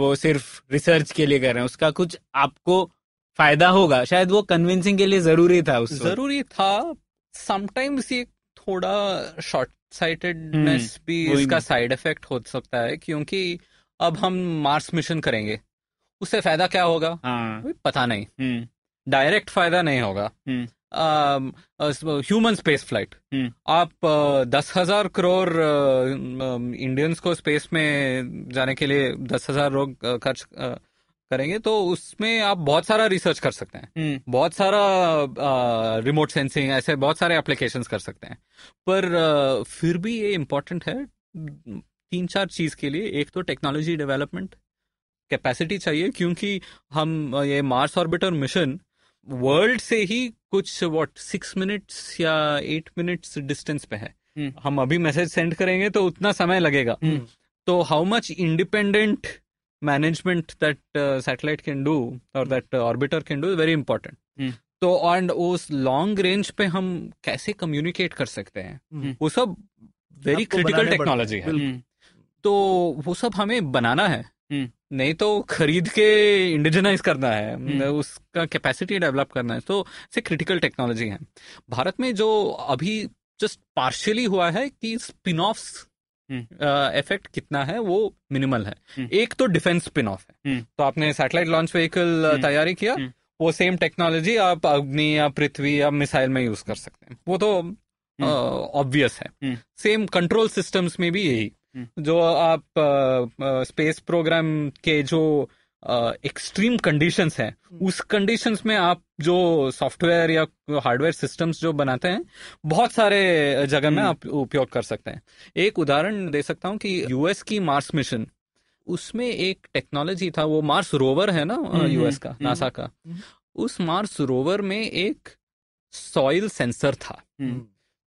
वो सिर्फ रिसर्च के लिए कर रहे हैं, उसका कुछ आपको फायदा होगा। शायद वो कन्विंसिंग के लिए जरूरी था, उस जरूरी था। समटाइम्स ये थोड़ा शॉर्ट साइटेडनेस भी इसका साइड इफेक्ट हो सकता है, क्योंकि अब हम मार्स मिशन करेंगे, उससे फायदा क्या होगा हाँ। पता नहीं, डायरेक्ट फायदा नहीं होगा। ह्यूमन स्पेस फ्लाइट, आप दस हजार करोड़ इंडियंस को स्पेस में जाने के लिए दस हजार लोग खर्च करेंगे, तो उसमें आप बहुत सारा रिसर्च कर सकते हैं, बहुत सारा रिमोट सेंसिंग, ऐसे बहुत सारे एप्लीकेशंस कर सकते हैं। पर आ, फिर भी ये इम्पोर्टेंट है तीन चार चीज के लिए। एक तो टेक्नोलॉजी डेवलपमेंट कैपेसिटी चाहिए, क्योंकि हम ये मार्स ऑर्बिटर मिशन वर्ल्ड से ही कुछ व्हाट सिक्स मिनट्स या एट मिनट्स डिस्टेंस पे है। हम अभी मैसेज सेंड करेंगे तो उतना समय लगेगा, तो how much independent management that satellite can do और that orbiter can do, very important. तो एंड उस लॉन्ग रेंज पे हम कैसे कम्युनिकेट कर सकते हैं, वो सब वेरी क्रिटिकल टेक्नोलॉजी है। तो वो सब हमें बनाना है, नहीं तो खरीद के इंडिजनाइज करना है, उसका कैपेसिटी डेवलप करना है। तो से क्रिटिकल टेक्नोलॉजी है। भारत में जो अभी जस्ट पार्शियली हुआ है कि स्पिन ऑफ इफेक्ट uh, कितना है, वो मिनिमल है। एक तो डिफेंस स्पिन ऑफ है, तो आपने सैटेलाइट लॉन्च व्हीकल तैयारी किया, वो सेम टेक्नोलॉजी आप अग्नि या पृथ्वी या मिसाइल में यूज कर सकते हैं, वो तो ऑब्वियस uh, है। सेम कंट्रोल सिस्टम्स में भी यही, जो आप स्पेस uh, प्रोग्राम के जो एक्सट्रीम uh, कंडीशंस हैं, उस कंडीशंस में आप जो सॉफ्टवेयर या हार्डवेयर सिस्टम्स जो बनाते हैं, बहुत सारे जगह में आप उपयोग कर सकते हैं। एक उदाहरण दे सकता हूं कि यूएस की मार्स मिशन, उसमें एक टेक्नोलॉजी था, वो मार्स रोवर है ना यूएस का, नासा का, उस मार्स रोवर में एक सॉइल सेंसर था,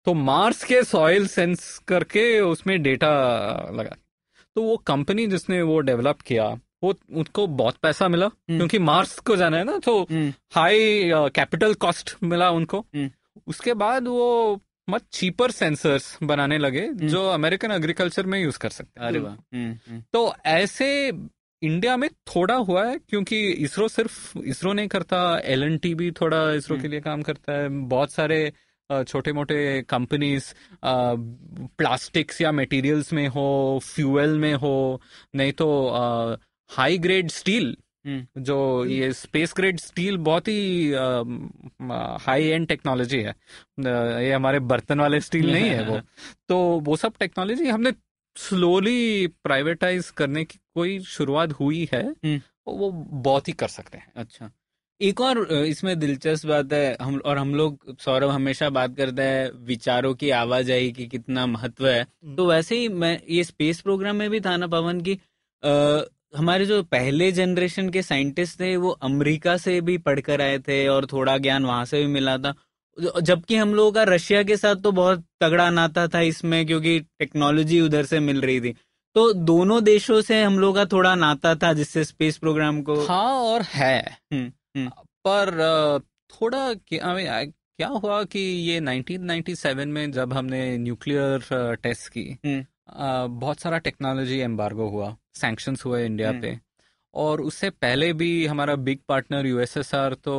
तो मार्स के सॉइल सेंस करके उसमें डेटा लगा। तो वो कंपनी जिसने वो डेवलप किया, वो उनको बहुत पैसा मिला, क्योंकि मार्स को जाना है ना, तो हाई कैपिटल कॉस्ट मिला उनको। उसके बाद वो मच चीपर सेंसर्स बनाने लगे जो अमेरिकन एग्रीकल्चर में यूज कर सकते हैं। अरे वाह! तो ऐसे इंडिया में थोड़ा हुआ है, क्योंकि इसरो सिर्फ इसरो नहीं करता, एल एन टी भी थोड़ा इसरो के लिए काम करता है, बहुत सारे छोटे मोटे कंपनीज प्लास्टिक्स या मटेरियल्स में हो, फ्यूल में हो, नहीं तो हाई ग्रेड स्टील, जो ये स्पेस ग्रेड स्टील बहुत ही हाई एंड टेक्नोलॉजी है, ये हमारे बर्तन वाले स्टील नहीं है वो। तो वो सब टेक्नोलॉजी हमने स्लोली प्राइवेटाइज करने की कोई शुरुआत हुई है, वो बहुत ही कर सकते हैं। अच्छा, एक और इसमें दिलचस्प बात है, हम और हम लोग सौरभ हमेशा बात करता है विचारों की आवाजाही की कितना महत्व है, तो वैसे ही मैं ये स्पेस प्रोग्राम में भी था ना पवन की, हमारे जो पहले जनरेशन के साइंटिस्ट थे वो अमेरिका से भी पढ़कर आए थे और थोड़ा ज्ञान वहां से भी मिला था, जबकि हम लोगों का रशिया के साथ तो बहुत तगड़ा नाता था इसमें, क्योंकि टेक्नोलॉजी उधर से मिल रही थी। तो दोनों देशों से हम लोगों का थोड़ा नाता था, जिससे स्पेस प्रोग्राम को हाँ और है। हुँ, हुँ. पर थोड़ा क्या, क्या हुआ कि ये नाइनटीन नाइंटी सेवन में जब हमने न्यूक्लियर टेस्ट की, हुँ. Uh, बहुत सारा टेक्नोलॉजी एम्बार्गो हुआ, सैंक्शंस हुए इंडिया पे, और उससे पहले भी हमारा बिग पार्टनर यूएसएसआर तो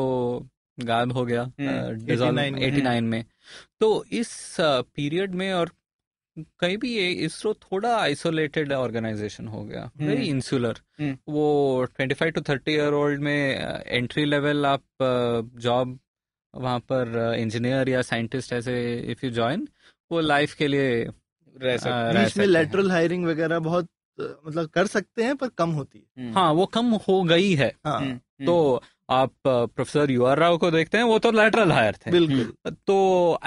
गायब हो गया एटी नाइन में। तो इस पीरियड में और कहीं भी ये इसरो थोड़ा आइसोलेटेड ऑर्गेनाइजेशन हो गया, वेरी इंसुलर। वो twenty five to thirty year old में एंट्री लेवल आप जॉब वहाँ पर इंजीनियर या साइंटिस्ट ऐसे इफ यू ज्वाइन, वो लाइफ के लिए रह सकते हैं। इसमें लेटरल हायरिंग वगैरह बहुत मतलब कर सकते हैं, पर कम होती है। हाँ, वो कम हो गई है। हाँ, तो आप प्रोफेसर यू आर राव को देखते हैं, वो तो लैटरल हायर थे। बिल्कुल। तो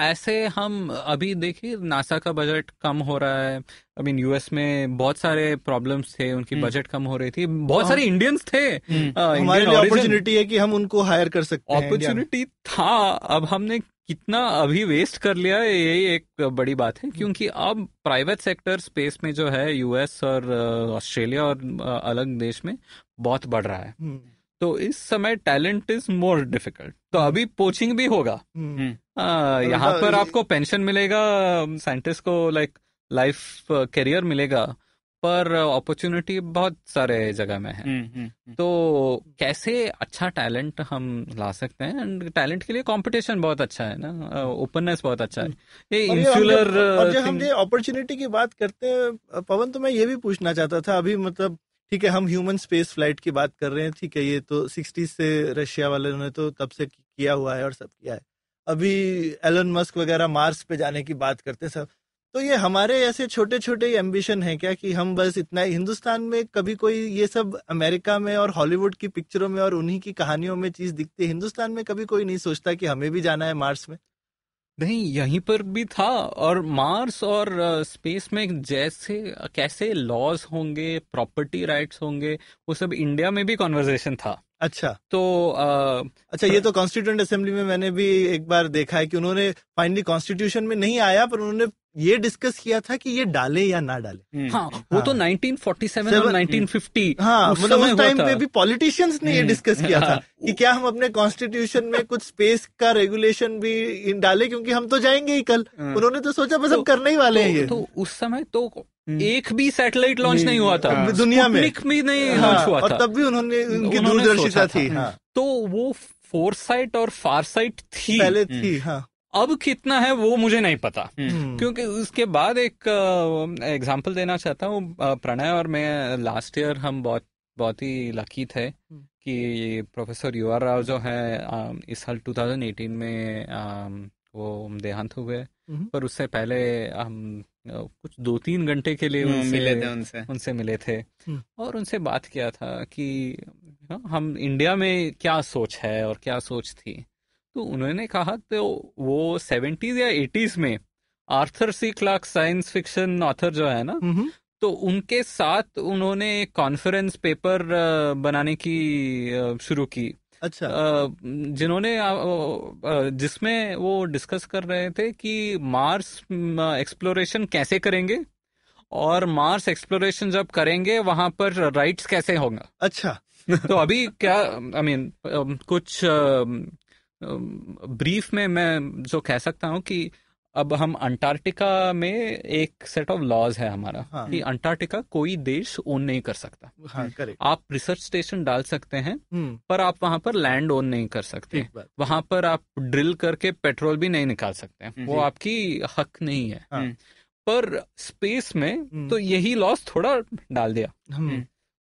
ऐसे हम अभी देखिए नासा का बजट कम हो रहा है, आई मीन यूएस में बहुत सारे प्रॉब्लम्स थे, उनकी बजट कम हो रही थी, बहुत सारे इंडियंस थे, हमारे लिए अपॉर्चुनिटी है कि हम उनको हायर कर सकते हैं, अपॉर्चुनिटी था। अब हमने कितना अभी वेस्ट कर लिया, यही एक बड़ी बात है, क्योंकि अब प्राइवेट सेक्टर स्पेस में जो है यूएस और ऑस्ट्रेलिया और अलग देश में बहुत बढ़ रहा है, तो इस समय टैलेंट इज मोर डिफिकल्ट। तो अभी पोचिंग भी होगा, यहाँ पर आपको पेंशन मिलेगा, साइंटिस्ट को लाइक लाइफ करियर मिलेगा, पर अपॉर्चुनिटी बहुत सारे जगह में है। तो कैसे अच्छा टैलेंट हम ला सकते हैं, एंड टैलेंट के लिए कंपटीशन बहुत अच्छा है ना, ओपननेस बहुत अच्छा है, ये इंसुलर। और जब हम ये अपॉर्चुनिटी की बात करते हैं पवन, तो मैं ये भी पूछना चाहता था अभी, मतलब ठीक है हम ह्यूमन स्पेस फ्लाइट की बात कर रहे हैं, ठीक है ये तो सिक्सटीज से रशिया वालों ने तो तब से किया हुआ है और सब किया है, अभी एलन मस्क वगैरह मार्स पे जाने की बात करते हैं सब, तो ये हमारे ऐसे छोटे छोटे एम्बिशन है क्या कि हम बस इतना हिंदुस्तान में कभी कोई ये सब अमेरिका में और हॉलीवुड की पिक्चरों में और उन्हीं की कहानियों में चीज दिखती है, हिंदुस्तान में कभी कोई नहीं सोचता कि हमें भी जाना है मार्स में? नहीं, यहीं पर भी था। और मार्स और स्पेस में जैसे कैसे लॉज होंगे, प्रॉपर्टी राइट्स होंगे, वो सब इंडिया में भी कॉन्वर्जेशन था। अच्छा, तो आ, अच्छा ये तो कॉन्स्टिट्यूएंट असेंबली में मैंने भी एक बार देखा है कि उन्होंने फाइनली कॉन्स्टिट्यूशन में नहीं आया, पर उन्होंने ये डिस्कस किया था कि ये डाले या ना डाले। हाँ, हाँ, वो तो नाइनटीन फोर्टी सेवन और नाइनटीन फिफ्टी, हाँ, उस मतलब उस टाइम पे भी पॉलिटिशियंस ने ये डिस्कस किया था कि क्या हम अपने कॉन्स्टिट्यूशन में कुछ स्पेस का रेगुलेशन भी डाले, क्योंकि हम तो जाएंगे ही कल। उन्होंने तो सोचा बस हम करने ही वाले हैं ये। तो उस समय तो एक भी सैटेलाइट लॉन्च नहीं हुआ था दुनिया में, भी नहीं लॉन्च हुआ था, तब भी उन्होंने उनकी दूरदर्शिता थी, तो वो फोरसाइट और फारसाइट थी पहले थी। हाँ, अब कितना है वो मुझे नहीं पता, क्योंकि उसके बाद एक एग्जांपल देना चाहता हूँ प्रणय और मैं। लास्ट ईयर हम बहुत बहुत ही लकी थे कि प्रोफेसर यू आर राव जो है इस साल ट्वेंटी एटीन में वो देहांत हुए, पर उससे पहले हम कुछ दो तीन घंटे के लिए उनसे मिले थे उनसे उनसे मिले थे और उनसे बात किया था कि हम इंडिया में क्या सोच है और क्या सोच थी। तो उन्होंने कहा तो वो सेवेंटीज या एटीज में Arthur C Clarke science fiction author जो है ना, तो उनके साथ उन्होंने कॉन्फ्रेंस पेपर बनाने की शुरू की। अच्छा। जिन्होंने जिसमें वो डिस्कस कर रहे थे कि मार्स एक्सप्लोरेशन कैसे करेंगे और मार्स एक्सप्लोरेशन जब करेंगे वहां पर राइट्स कैसे होगा। अच्छा। तो अभी क्या आई मीन कुछ ब्रीफ में मैं जो कह सकता हूँ कि अब हम अंटार्कटिका में एक सेट ऑफ लॉज है हमारा। हाँ। कि अंटार्कटिका कोई देश ओन नहीं कर सकता। हाँ, आप रिसर्च स्टेशन डाल सकते हैं पर आप वहां पर लैंड ओन नहीं कर सकते, वहां पर आप ड्रिल करके पेट्रोल भी नहीं निकाल सकते, वो आपकी हक नहीं है। हाँ। पर स्पेस में तो यही लॉज थोड़ा डाल दिया,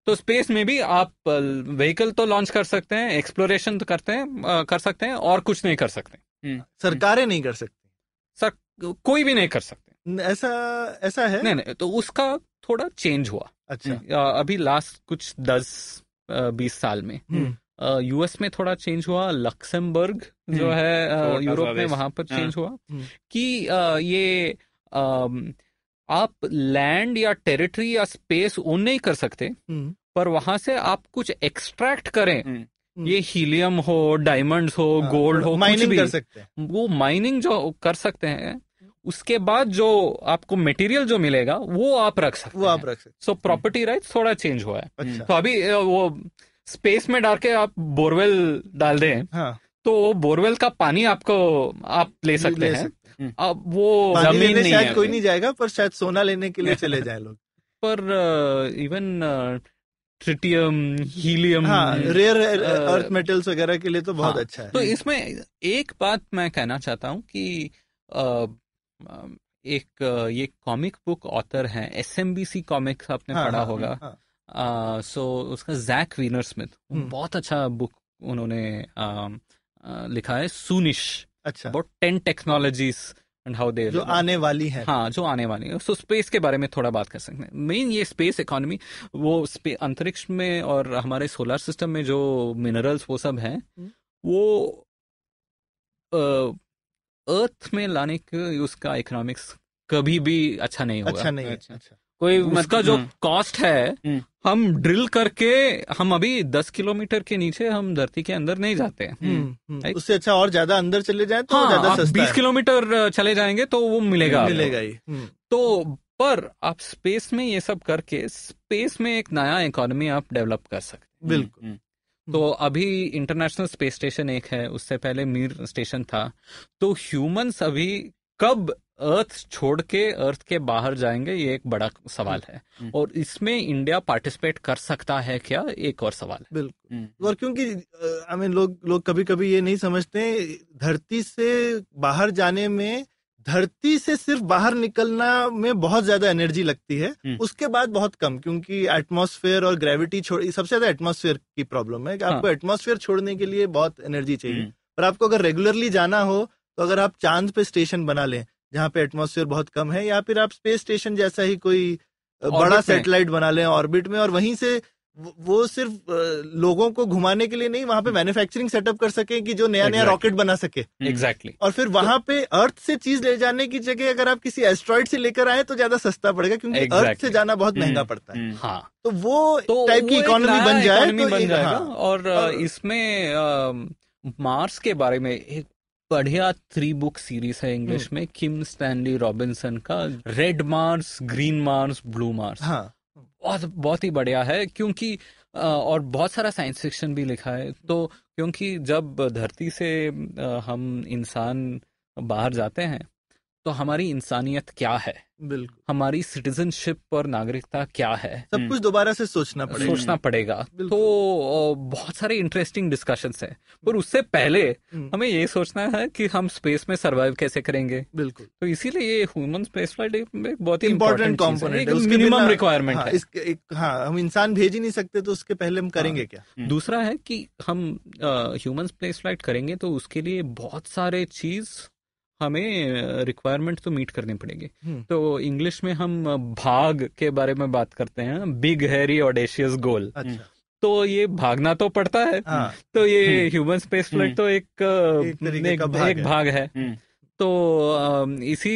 तो स्पेस में भी आप व्हीकल तो लॉन्च कर सकते हैं, एक्सप्लोरेशन तो करते हैं कर सकते हैं और कुछ नहीं कर सकते, सरकारें नहीं कर सकती, सर कोई भी नहीं कर सकते। ऐसा ऐसा है? नहीं नहीं, तो उसका थोड़ा चेंज हुआ। अच्छा। अभी लास्ट कुछ दस बीस साल में यूएस में थोड़ा चेंज हुआ, लक्समबर्ग जो है यूरोप में वहां पर चेंज हुआ कि ये आप लैंड या टेरिटरी या स्पेस ओन नहीं कर सकते पर वहां से आप कुछ एक्सट्रैक्ट करें, हुँ, ये हीलियम हो, डायमंड्स हो, आ, गोल्ड हो, माइनिंग कुछ भी कर सकते हैं। वो माइनिंग जो कर सकते हैं, उसके बाद जो आपको मटेरियल जो मिलेगा वो आप रख सकते वो हैं। आप रख सकते। सो प्रॉपर्टी राइट्स थोड़ा चेंज हुआ है। अच्छा। तो अभी वो स्पेस में डाल के आप बोरवेल डाल दें, हाँ, तो बोरवेल का पानी आपको आप ले सकते हैं। अब वो जमीन नहीं है, कोई नहीं जाएगा, पर शायद सोना लेने के लिए चले जाए लोग। पर इवन ट्रिटियम, हीलियम, हाँ, रेयर अर्थ मेटल्स वगैरह के लिए तो बहुत, हाँ, अच्छा है। तो इसमें एक बात मैं कहना चाहता हूँ कि एक ये कॉमिक बुक ऑथर हैं, एसएमबीसी कॉमिक्स आपने, हाँ, पढ़ा, हाँ, होगा, हाँ, आ, सो उसका जैक वीनर स्मिथ, बहुत अच्छा बुक उन्होंने आ, आ, लिखा है, सूनिश। अच्छा। About ten technologies and how they जो आने वाली है हाँ जो आने वाली है सो स्पेस के बारे में थोड़ा बात कर सकते हैं। मेन ये स्पेस इकोनॉमी वो अंतरिक्ष में और हमारे सोलर सिस्टम में जो मिनरल्स वो सब हैं वो अर्थ में लाने के उसका इकोनॉमिक्स कभी भी अच्छा नहीं होगा। अच्छा नहीं अच्छा, अच्छा। कोई उसका जो कॉस्ट है हम ड्रिल करके हम अभी दस किलोमीटर के नीचे हम धरती के अंदर नहीं जाते हैं, उससे अच्छा और ज्यादा अंदर चले जाए तो हाँ, ज्यादा सस्ता बीस किलोमीटर चले जाएंगे तो वो मिलेगा मिलेगा ही। तो पर आप स्पेस में ये सब करके स्पेस में एक नया इकोनॉमी आप डेवलप कर सकते। बिल्कुल। तो अभी इंटरनेशनल स्पेस स्टेशन एक है, उससे पहले मीर स्टेशन था। तो ह्यूमंस अभी कब अर्थ छोड़ के अर्थ के बाहर जाएंगे ये एक बड़ा सवाल है और इसमें इंडिया पार्टिसिपेट कर सकता है क्या एक और सवाल है। बिल्कुल। और क्योंकि आई मीन लोग लोग कभी कभी ये नहीं समझते धरती से बाहर जाने में, धरती से सिर्फ बाहर निकलना में बहुत ज्यादा एनर्जी लगती है, उसके बाद बहुत कम, क्योंकि एटमॉस्फेयर और ग्रेविटी छोड़ सबसे ज्यादा एटमॉस्फेयर की प्रॉब्लम है कि आपको एटमॉस्फेयर छोड़ने के लिए बहुत एनर्जी चाहिए। पर आपको अगर रेगुलरली जाना हो तो अगर आप चांद पे स्टेशन बना लें जहाँ पे एटमॉस्फेयर बहुत कम है, या फिर आप स्पेस स्टेशन जैसा ही कोई बड़ा सैटेलाइट बना लें ऑर्बिट में और वहीं से वो सिर्फ लोगों को घुमाने के लिए नहीं वहां पे मैन्युफैक्चरिंग सेटअप कर सके कि जो नया नया रॉकेट बना सके। Exactly exactly. और फिर वहां पे अर्थ से चीज ले जाने की जगह अगर आप किसी एस्ट्रॉइड से लेकर आए तो ज्यादा सस्ता पड़ेगा क्योंकि exactly. अर्थ से जाना बहुत महंगा पड़ता है। हाँ। तो वो तो टाइप की इकोनॉमी बन जाएगा। और इसमें मार्स के बारे में एक बढ़िया थ्री बुक सीरीज है इंग्लिश में किम स्टैनली रॉबिन्सन का, red Mars, green Mars, blue Mars. हाँ। बहुत बहुत ही बढ़िया है क्योंकि और बहुत सारा साइंस फिक्शन भी लिखा है। तो क्योंकि जब धरती से हम इंसान बाहर जाते हैं तो हमारी इंसानियत क्या है, बिल्कुल हमारी सिटीजनशिप और नागरिकता क्या है, सब कुछ दोबारा से सोचना पड़ेगा सोचना पड़ेगा तो बहुत सारे इंटरेस्टिंग डिस्कशंस हैं। पर उससे पहले हमें ये सोचना है कि हम स्पेस में सर्वाइव कैसे करेंगे। बिल्कुल। तो इसीलिए ये ह्यूमन स्पेस फ्लाइट एक बहुत ही इंपॉर्टेंट कंपोनेंट है, मिनिमम रिक्वायरमेंट है। हाँ, हम इंसान भेज ही नहीं सकते तो उसके पहले हम करेंगे क्या। दूसरा है कि हम ह्यूमन स्पेस फ्लाइट करेंगे तो उसके लिए बहुत सारे चीज हमें रिक्वायरमेंट तो मीट करनी पड़ेगी। तो इंग्लिश में हम भाग के बारे में बात करते हैं, बिग हैरी ऑडेशियस गोल। अच्छा। तो ये भागना तो पड़ता है। हाँ। तो ये ह्यूमन स्पेस फ्लाइट तो एक एक, एक, भाग, एक है। भाग है। तो इसी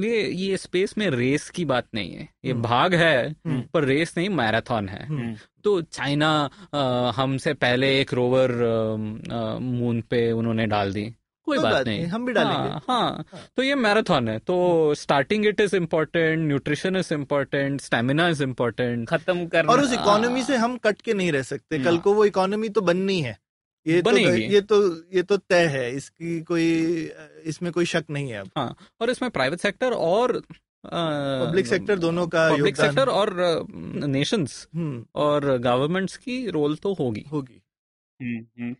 लिए ये स्पेस में रेस की बात नहीं है, ये भाग है पर रेस नहीं, मैराथन है। तो चाइना हमसे पहले एक रोवर मून पे उन्होंने डाल दी, कोई तो बात, बात नहीं, नहीं हम भी डालेंगे। हाँ, हाँ, हाँ। तो ये मैराथन है तो starting it is important, nutrition is important, stamina is important, खत्म करना। और उस इकोनॉमी से हम कट के नहीं रह सकते, कल को वो इकोनॉमी तो बननी है, ये तो ये तो ये तो तय है, इसकी कोई इसमें कोई शक नहीं है। हाँ, और इसमें प्राइवेट सेक्टर और पब्लिक सेक्टर दोनों का पब्लिक सेक्टर और नेशंस और गवर्नमेंट्स की रोल तो होगी होगी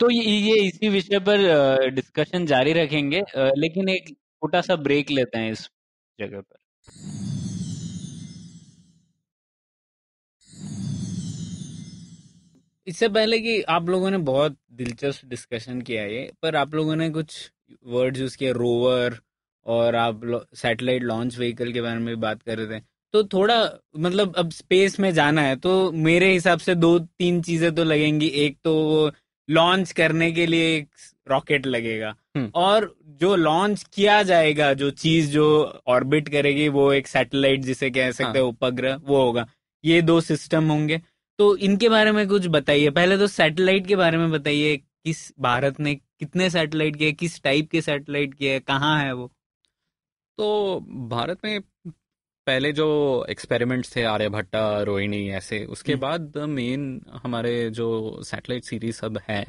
तो ये, ये इसी विषय पर डिस्कशन जारी रखेंगे, लेकिन एक छोटा सा ब्रेक लेते हैं इस जगह पर। इससे पहले कि आप लोगों ने बहुत दिलचस्प डिस्कशन किया ये, पर आप लोगों ने कुछ वर्ड यूज किए रोवर और आप सैटेलाइट लॉन्च व्हीकल के बारे में भी बात कर रहे थे। तो थोड़ा मतलब अब स्पेस में जाना है तो मेरे हिसाब से दो तीन चीजें तो लगेंगी। एक तो वो लॉन्च करने के लिए एक रॉकेट लगेगा और जो लॉन्च किया जाएगा जो चीज जो ऑर्बिट करेगी वो एक सैटेलाइट जिसे कह सकते हैं उपग्रह वो होगा। ये दो सिस्टम होंगे तो इनके बारे में कुछ बताइए। पहले तो सैटेलाइट के बारे में बताइए, किस भारत ने कितने सैटेलाइट किए, किस टाइप के सैटेलाइट किए, कहाँ है वो। तो भारत में पहले जो एक्सपेरिमेंट्स थे आर्यभट्टा, रोहिणी ऐसे, उसके बाद मेन हमारे जो सैटेलाइट सीरीज सब है,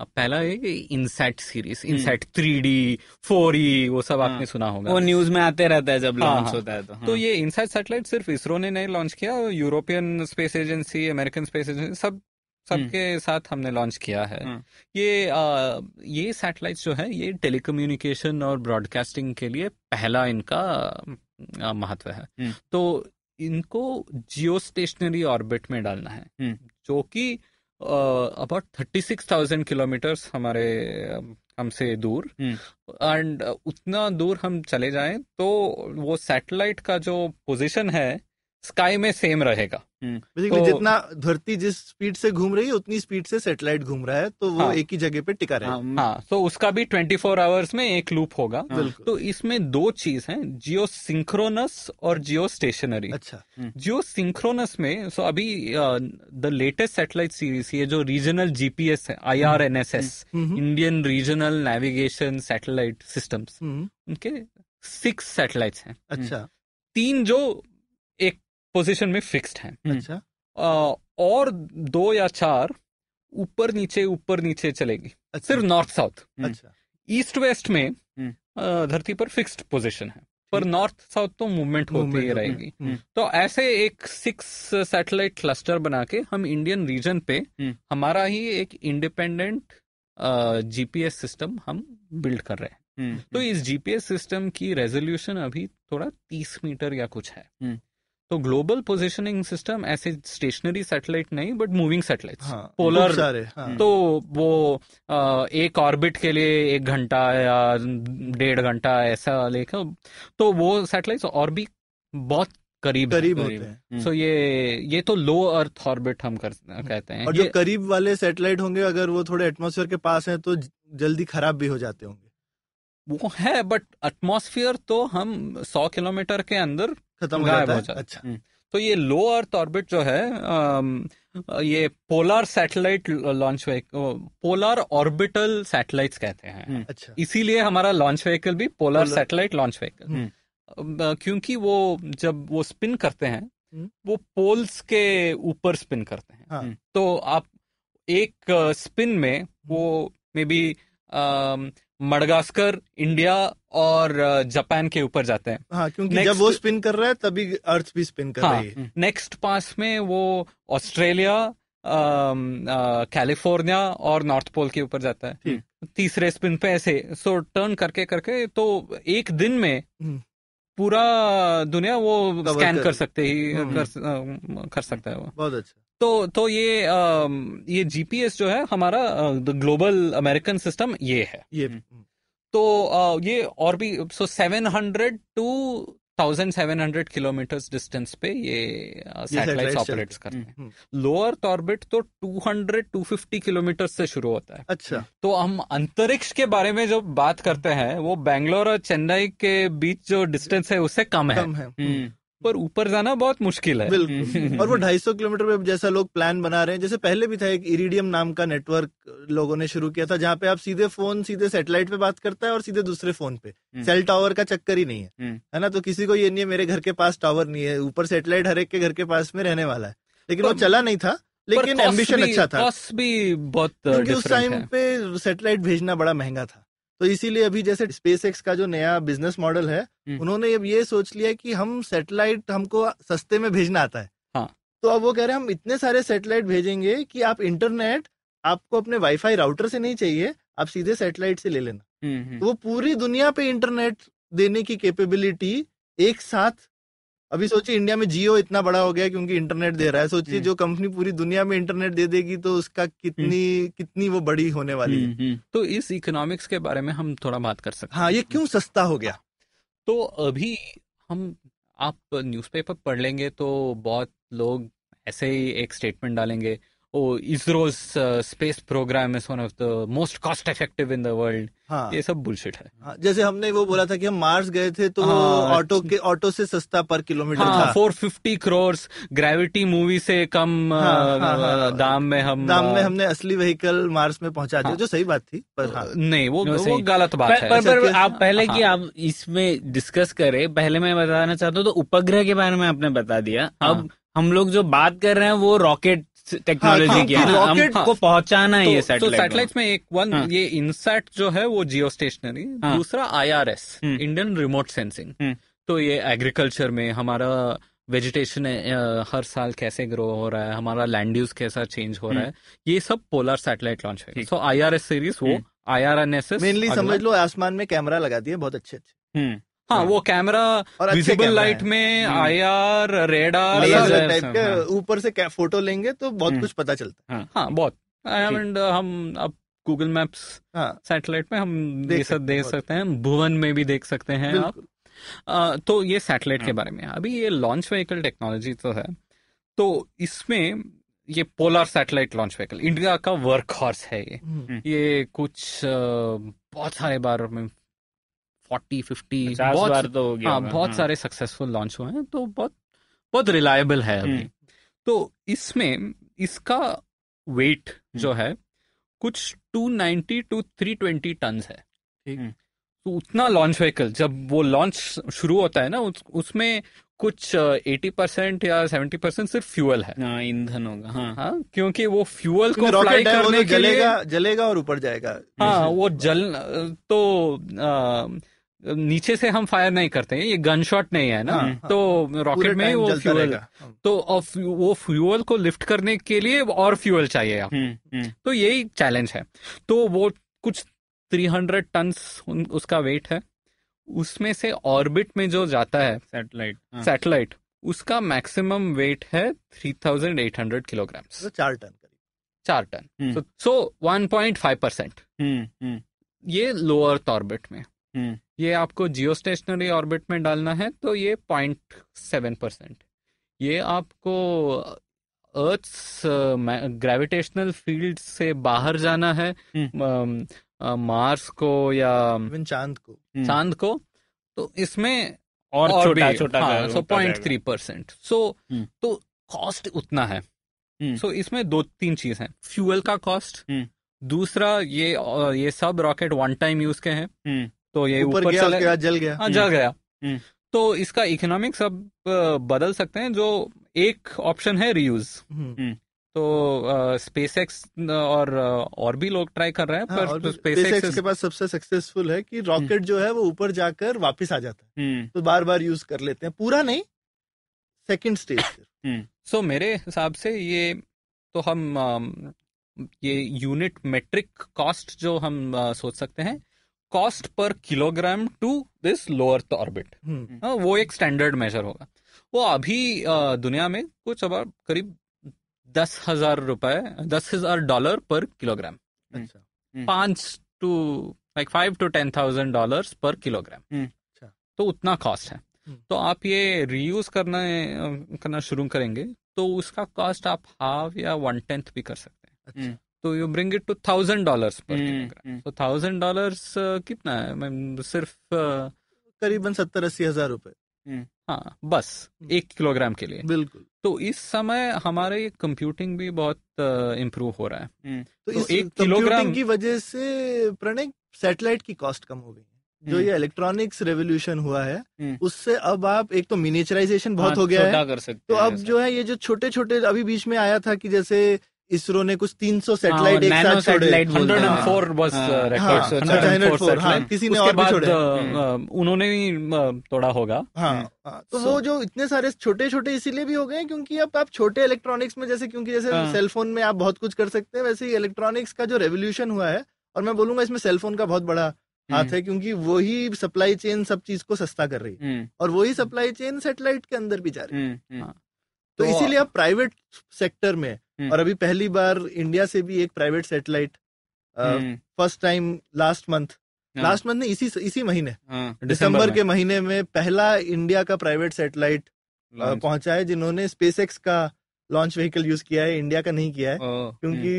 अब पहला है INSAT series, INSAT three D, four E वो सब। हाँ, आपने सुना होगा वो न्यूज में आते रहता है जब लॉन्च हाँ, होता है तो हाँ। तो ये इनसैट सैटेलाइट सिर्फ इसरो ने नहीं लॉन्च किया, European space agency, American space agency सब सबके साथ हमने लॉन्च किया है। ये आ, ये सैटेलाइट जो है ये टेलीकम्युनिकेशन और ब्रॉडकास्टिंग के लिए पहला इनका महत्व है। तो इनको जियो स्टेशनरी ऑर्बिट में डालना है जो कि about thirty six thousand kilometres हमारे हमसे दूर, एंड उतना दूर हम चले जाएं तो वो सैटेलाइट का जो पोजीशन है स्काई में सेम रहेगा। बेसिकली जितना धरती जिस स्पीड से घूम रही है उतनी स्पीड से सैटेलाइट घूम रहा है, तो वो हाँ, एक ही जगह पे टिका रहेगा। हाँ, हाँ, तो उसका भी चौबीस आवर्स में एक लूप होगा। हाँ, तो इसमें दो चीज हैं, जियो सिंक्रोनस और जियो स्टेशनरी। अच्छा, जियो सिंक्रोनस में सो अभी द लेटेस्ट सैटेलाइट सीरीज ये जो रीजनल जीपीएस है, I R N S S Indian regional navigation satellite systems, उनके सिक्स सैटेलाइट हैं। अच्छा, तीन जो एक पोजीशन में फिक्स्ड हैं। अच्छा, आ, और दो या चार ऊपर नीचे ऊपर नीचे चलेगी। अच्छा, सिर्फ नॉर्थ साउथ। अच्छा, ईस्ट वेस्ट में धरती पर फिक्स्ड पोजीशन है, पर नॉर्थ साउथ तो मूवमेंट होती ही रहेगी। तो ऐसे एक सिक्स सैटेलाइट क्लस्टर बना के हम इंडियन रीजन पे हमारा ही एक इंडिपेंडेंट जीपीएस सिस्टम हम बिल्ड कर रहे हैं। तो इस जीपीएस सिस्टम की रेजोल्यूशन अभी थोड़ा तीस मीटर या कुछ है। तो ग्लोबल पोजीशनिंग सिस्टम ऐसे स्टेशनरी सैटेलाइट नहीं, बट मूविंग सैटेलाइट्स, पोलर सारे। हाँ, तो वो आ, एक ऑर्बिट के लिए एक घंटा या डेढ़ घंटा ऐसा लेकर, तो वो सैटेलाइट्स और भी बहुत करीब करीब होते हैं। सो ये ये तो लो अर्थ ऑर्बिट हम कर, कहते हैं। और जो करीब वाले सैटेलाइट होंगे, अगर वो थोड़े एटमॉस्फेयर के पास हैं तो जल्दी खराब भी हो जाते होंगे। वो है, बट एटमॉस्फेयर तो हम सौ किलोमीटर के अंदर खत्म हो जाता है। अच्छा, तो ये लो अर्थ ऑर्बिट जो है, ये polar satellite launch vehicle, polar orbital satellites कहते हैं। अच्छा, इसीलिए हमारा लॉन्च व्हीकल भी पोलर सैटेलाइट लॉन्च व्हीकल, क्योंकि वो जब वो स्पिन करते हैं वो पोल्स के ऊपर स्पिन करते हैं। हाँ, तो आप एक स्पिन में वो मे बी मडगास्कर, इंडिया और जापान के ऊपर जाते हैं। हाँ, क्योंकि Next, जब वो स्पिन कर रहा है तभी अर्थ भी स्पिन कर हाँ, रही है। नेक्स्ट पास में वो ऑस्ट्रेलिया, कैलिफोर्निया और नॉर्थ पोल के ऊपर जाता है। तीसरे स्पिन पे ऐसे सो टर्न करके करके तो एक दिन में पूरा दुनिया वो स्कैन कर, कर सकते ही कर, कर सकता है वो। बहुत अच्छा। तो तो ये आ, ये जीपीएस जो है हमारा ग्लोबल अमेरिकन सिस्टम ये है। ये तो आ, ये और भी so seven hundred to thousand seven hundred kilometres distance पे ये सैटेलाइट ऑपरेट्स करते हैं। लोअर अर्थ ऑर्बिट तो two hundred to fifty kilometre से शुरू होता है। अच्छा, तो हम अंतरिक्ष के बारे में जो बात करते हैं वो बैंगलोर और चेन्नई के बीच जो डिस्टेंस है उससे कम है, कम है। पर ऊपर जाना बहुत मुश्किल है। बिल्कुल। और वो दो सौ पचास किलोमीटर पे जैसा लोग प्लान बना रहे हैं, जैसे पहले भी था एक इरिडियम नाम का नेटवर्क लोगों ने शुरू किया था, जहाँ पे आप सीधे फोन सीधे सैटेलाइट पे बात करता है और सीधे दूसरे फोन पे, सेल टावर का चक्कर ही नहीं है, है ना। तो किसी को ये नहीं है मेरे घर के पास टावर नहीं है, ऊपर सैटेलाइट हर एक के घर के पास में रहने वाला है, लेकिन वो चला नहीं था। लेकिन एम्बिशन अच्छा था, कॉस्ट भी बहुत, क्योंकि उस टाइम पे सैटेलाइट भेजना बड़ा महंगा था। तो इसीलिए अभी जैसे स्पेसएक्स का जो नया बिजनेस मॉडल है, उन्होंने अब ये सोच लिया कि हम सैटेलाइट हमको सस्ते में भेजना आता है। हाँ, तो अब वो कह रहे हैं हम इतने सारे सैटेलाइट भेजेंगे कि आप इंटरनेट आपको अपने वाईफाई राउटर से नहीं चाहिए, आप सीधे सैटेलाइट से ले लेना। तो वो पूरी दुनिया पे इंटरनेट देने की कैपेबिलिटी एक साथ। अभी सोचिए इंडिया में जियो इतना बड़ा हो गया क्योंकि इंटरनेट दे रहा है, सोचिए जो कंपनी पूरी दुनिया में इंटरनेट दे देगी तो उसका कितनी कितनी वो बड़ी होने वाली है। तो इस इकोनॉमिक्स के बारे में हम थोड़ा बात कर सकते हैं। हाँ, ये क्यों सस्ता हो गया? तो अभी हम आप न्यूज़पेपर पढ़ लेंगे तो बहुत लोग ऐसे ही एक स्टेटमेंट डालेंगे, oh ISRO's space programme is one of the most cost effective in the world. ये सब बुलशिट है। हाँ, जैसे हमने वो बोला था कि हम मार्स गए थे तो ऑटो हाँ, के ऑटो से सस्ता पर किलोमीटर हाँ, था। Four fifty crore, gravity movie से कम हाँ, हाँ, हाँ, हाँ, दाम में हम दाम में हमने असली व्हीकल मार्स में पहुंचा दिया, हाँ, जो सही बात थी। पर हाँ, नहीं वो, वो गलत बात है। पर आप पहले की आप इसमें डिस्कस करें, पहले मैं बताना चाहता हूँ तो उपग्रह के बारे में आपने बता दिया। अब हम लोग जो बात कर रहे हैं वो रॉकेट टेक्नोलॉजी हाँ, हाँ, की है, रॉकेट हाँ, को पहुंचाना है। तो, ये सैटेलाइट तो में एक वन हाँ, ये इनसैट जो है वो जियो स्टेशनरी, हाँ, दूसरा आईआरएस इंडियन रिमोट सेंसिंग। तो ये एग्रीकल्चर में हमारा वेजिटेशन हर साल कैसे ग्रो हो रहा है, हमारा लैंड यूज कैसा चेंज हो रहा है, ये सब पोलर सैटेलाइट लॉन्च है। सो आईआरएस सीरीज वो आईआरएनएसएस मेनली समझ लो, आसमान में कैमरा लगा दिए बहुत अच्छे अच्छे। हाँ, वो कैमरा विजिबल लाइट में आईआर रेडार ऊपर से फोटो लेंगे तो बहुत कुछ पता चलता है। हाँ, बहुत। एंड हम अब गूगल मैप्स सैटेलाइट में हम ये सब देख सकते हैं, भुवन में भी देख सकते हैं आप। आ, तो ये सैटेलाइट के बारे में। अभी ये लॉन्च व्हीकल टेक्नोलॉजी तो है, तो इसमें ये polar satellite launch vehicle India का वर्कहॉर्स है ये। ये कुछ बहुत सारे बार में फोर्टी फिफ्टी बहुत बार तो हो गया, हाँ, बहुत सारे सक्सेसफुल लॉन्च हुए हैं, तो बहुत बहुत रिलायबल है अभी। तो इसमें इसका वेट जो है कुछ two ninety to three twenty tons है। ठीक, तो उतना लॉन्च व्हीकल जब वो लॉन्च शुरू होता है ना उस, उसमें कुछ एटी परसेंट या सेवेंटी परसेंट सिर्फ फ्यूल है, ईंधन होगा। हाँ, हाँ, क्योंकि वो फ्यूल को फ्लाई करने के लिए जलेगा और ऊपर जाएगा। हाँ, वो जल तो आ, नीचे से हम फायर नहीं करते हैं, ये गन शॉट नहीं है ना। हाँ, हाँ, तो रॉकेट में वो फ्यूल, तो वो फ्यूल को लिफ्ट करने के लिए और फ्यूल चाहिए आप। हुँ, हुँ. तो यही चैलेंज है। तो वो कुछ थ्री हंड्रेड टन्स उसका वेट है। उसमें से ऑर्बिट में जो जाता है सैटेलाइट सैटेलाइट उसका मैक्सिमम वेट है three thousand eight hundred kilograms, तो चार टन करीब चार ton so one point five percent. ये लोअर ऑर्बिट में, ये आपको जियो स्टेशनरी ऑर्बिट में डालना है तो ये पॉइंट सेवन परसेंट। ये आपको अर्थ्स ग्रेविटेशनल फील्ड से बाहर जाना है, मार्स को या चांद को चांद को तो इसमें और छोटा छोटा, हाँ, so point three percent. So तो कॉस्ट उतना है। सो इसमें दो तीन चीज है, फ्यूल का कॉस्ट, दूसरा ये ये सब रॉकेट वन टाइम यूज के हैं, तो ये ऊपर गया, गया, जल गया, हाँ, जल गया। तो इसका इकोनॉमिक्स अब बदल सकते हैं। जो एक ऑप्शन है रीयूज, तो स्पेसएक्स और और भी लोग ट्राई कर रहे हैं, हाँ, पर स्पेसएक्स के पास सबसे सक्सेसफुल है कि रॉकेट जो है वो ऊपर जाकर वापस आ जाता है, तो बार बार यूज कर लेते हैं, पूरा नहीं, सेकंड स्टेज। सो मेरे हिसाब से ये तो हम ये यूनिट मेट्रिक कॉस्ट जो हम सोच सकते हैं, cost per kilogram to this lower orbit, वो एक स्टैंडर्ड मेजर होगा। वो अभी दुनिया में कुछ अब करीब दस हजार रुपए दस हजार डॉलर पर किलोग्राम, पांच to like five to ten thousand dollar per kilogram, तो उतना कॉस्ट है। तो आप ये रीयूज करना करना शुरू करेंगे तो उसका कॉस्ट आप हाफ या वन टेंथ भी कर सकते हैं। तो you bring it to thousand dollars per kilogram. तो थाउजेंड डॉलर्स कितना है, मैं सिर्फ करीबन सत्तर अस्सी हजार रुपए, हाँ, बस एक किलोग्राम के लिए। बिल्कुल। तो इस समय हमारे कंप्यूटिंग भी बहुत इम्प्रूव हो रहा है, तो, तो एक किलोग्राम की वजह से प्रणय सैटेलाइट की कॉस्ट कम हो गई है। जो ये इलेक्ट्रॉनिक्स रेवोल्यूशन हुआ है उससे अब आप एक तो मिनिएचराइजेशन बहुत हो गया है, तो अब जो है ये जो छोटे छोटे, अभी बीच में आया था कि जैसे इसरो ने कुछ तीन सौ सैटेलाइट एक साथ छोड़े, हंड्रेड एंड फोर बस रिकॉर्ड, किसी ने और भी छोड़े, उन्होंने भी तोड़ा होगा। हाँ, तो वो जो इतने सारे छोटे छोटे इसीलिए भी हो गए क्योंकि अब आप छोटे इलेक्ट्रॉनिक्स में, जैसे क्योंकि जैसे सेलफोन में आप बहुत कुछ कर सकते हैं, वैसे ही इलेक्ट्रॉनिक्स का जो रेवोल्यूशन हुआ है, और मैं बोलूंगा इसमें सेलफोन का बहुत बड़ा हाथ है, क्योंकि वही सप्लाई चेन सब चीज को सस्ता कर रही है और वही सप्लाई चेन सैटेलाइट के अंदर भी जा रही है। तो इसीलिए आप प्राइवेट सेक्टर में, और अभी पहली बार इंडिया से भी एक private satellite first time last month last month इसी इसी महीने दिसंबर के महीने में पहला इंडिया का प्राइवेट सैटेलाइट पहुंचा है, जिन्होंने स्पेसएक्स का लॉन्च व्हीकल यूज किया है, इंडिया का नहीं किया है। क्योंकि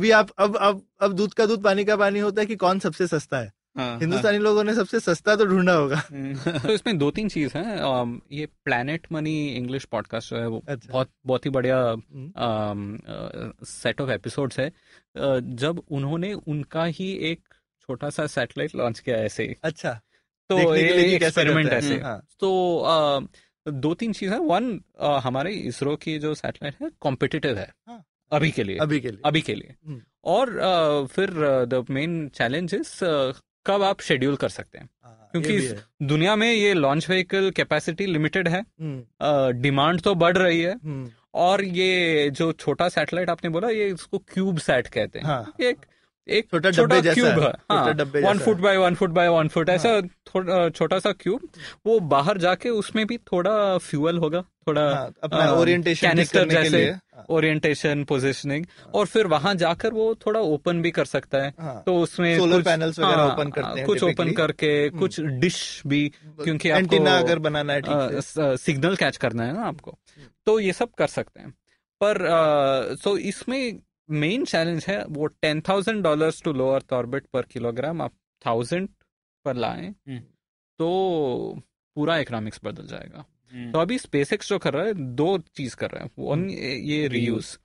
अभी आप अब अब अब दूध का दूध पानी का पानी होता है कि कौन सबसे सस्ता है, हिंदुस्तानी लोगों ने सबसे सस्ता तो ढूंढा होगा। तो इसमें दो तीन चीज है। ये प्लैनेट मनी इंग्लिश पॉडकास्ट जो है वो अच्छा। बहुत बहुत ही बढ़िया सेट ऑफ एपिसोड्स है। जब उन्होंने उनका ही एक छोटा सा सैटेलाइट लॉन्च किया ऐसे ही, अच्छा, तो एक्सपेरिमेंट ऐसे, हाँ। तो आ, दो तीन चीज है। वन, हमारे इसरो की जो सैटेलाइट है कॉम्पिटिटिव है, हाँ। अभी के लिए अभी के लिए अभी के लिए और आ, फिर द मेन चैलेंज इज कब आप शेड्यूल कर सकते हैं, आ, क्योंकि है। दुनिया में ये लॉन्च व्हीकल कैपेसिटी लिमिटेड है, डिमांड तो बढ़ रही है, और ये जो छोटा सैटेलाइट आपने बोला ये इसको क्यूब सैट कहते हैं, हाँ, एक एक छोटा छोटा क्यूब है, हाँ, one foot by one foot by one foot ऐसा थोड़ा छोटा सा क्यूब, वो बाहर जाके उसमें भी थोड़ा फ्यूल होगा, थोड़ा हाँ, अपना ओरिएंटेशन कैनिस्टर जैसे, ओरिएंटेशन पोजिशनिंग, और फिर वहां जाकर वो थोड़ा ओपन भी कर सकता है। हाँ, तो उसमें सोलर पैनल्स वगैरह ओपन करते हैं, कुछ ओपन करके कुछ डिश भी, क्योंकि एंटीना अगर बनाना है, सिग्नल कैच करना है ना आपको, तो ये सब कर सकते हैं। पर सो इसमें मेन चैलेंज है वो ten thousand dollar to low earth orbit per kilogram, आप थाउजेंड पर लाएं तो पूरा इकोनॉमिक्स बदल जाएगा। तो अभी स्पेसएक्स जो कर रहा है दो चीज कर रहा है, वन ये रीयूज,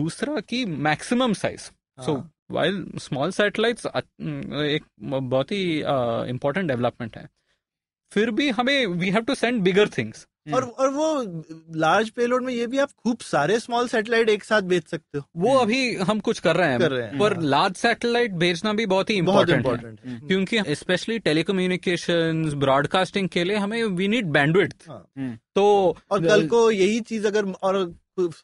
दूसरा कि maximum size. So while small satellites एक बहुत ही इम्पोर्टेंट डेवलपमेंट है, फिर भी हमें we have to send bigger things. और और वो लार्ज पेलोड में ये भी आप खूब सारे स्मॉल सैटेलाइट एक साथ भेज सकते हो, वो अभी हम कुछ कर रहे हैं, कर रहे हैं। पर लार्ज सैटेलाइट भेजना भी बहुत ही इम्पोर्टेंट है, है। क्योंकि स्पेशली टेलीकम्युनिकेशंस, ब्रॉडकास्टिंग के लिए हमें वी नीड बैंडविड्थ। तो और कल को यही चीज अगर और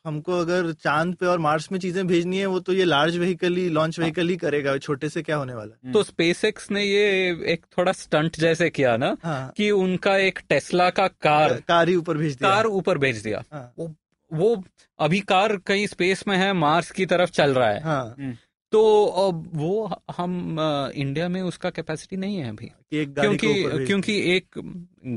हमको अगर चांद पे और मार्स में चीजें भेजनी है, वो तो ये लार्ज व्हीकल ही, लॉन्च व्हीकल ही करेगा, छोटे से क्या होने वाला है। तो स्पेसएक्स ने ये एक थोड़ा स्टंट जैसे किया ना, हाँ, कि उनका एक टेस्ला का कार कार ही ऊपर भेज दिया, कार ऊपर भेज दिया। हाँ, वो, वो अभी कार कहीं स्पेस में है, मार्स की तरफ चल रहा है। हाँ, तो वो हम इंडिया में उसका कैपेसिटी नहीं है अभी, क्योंकि क्योंकि एक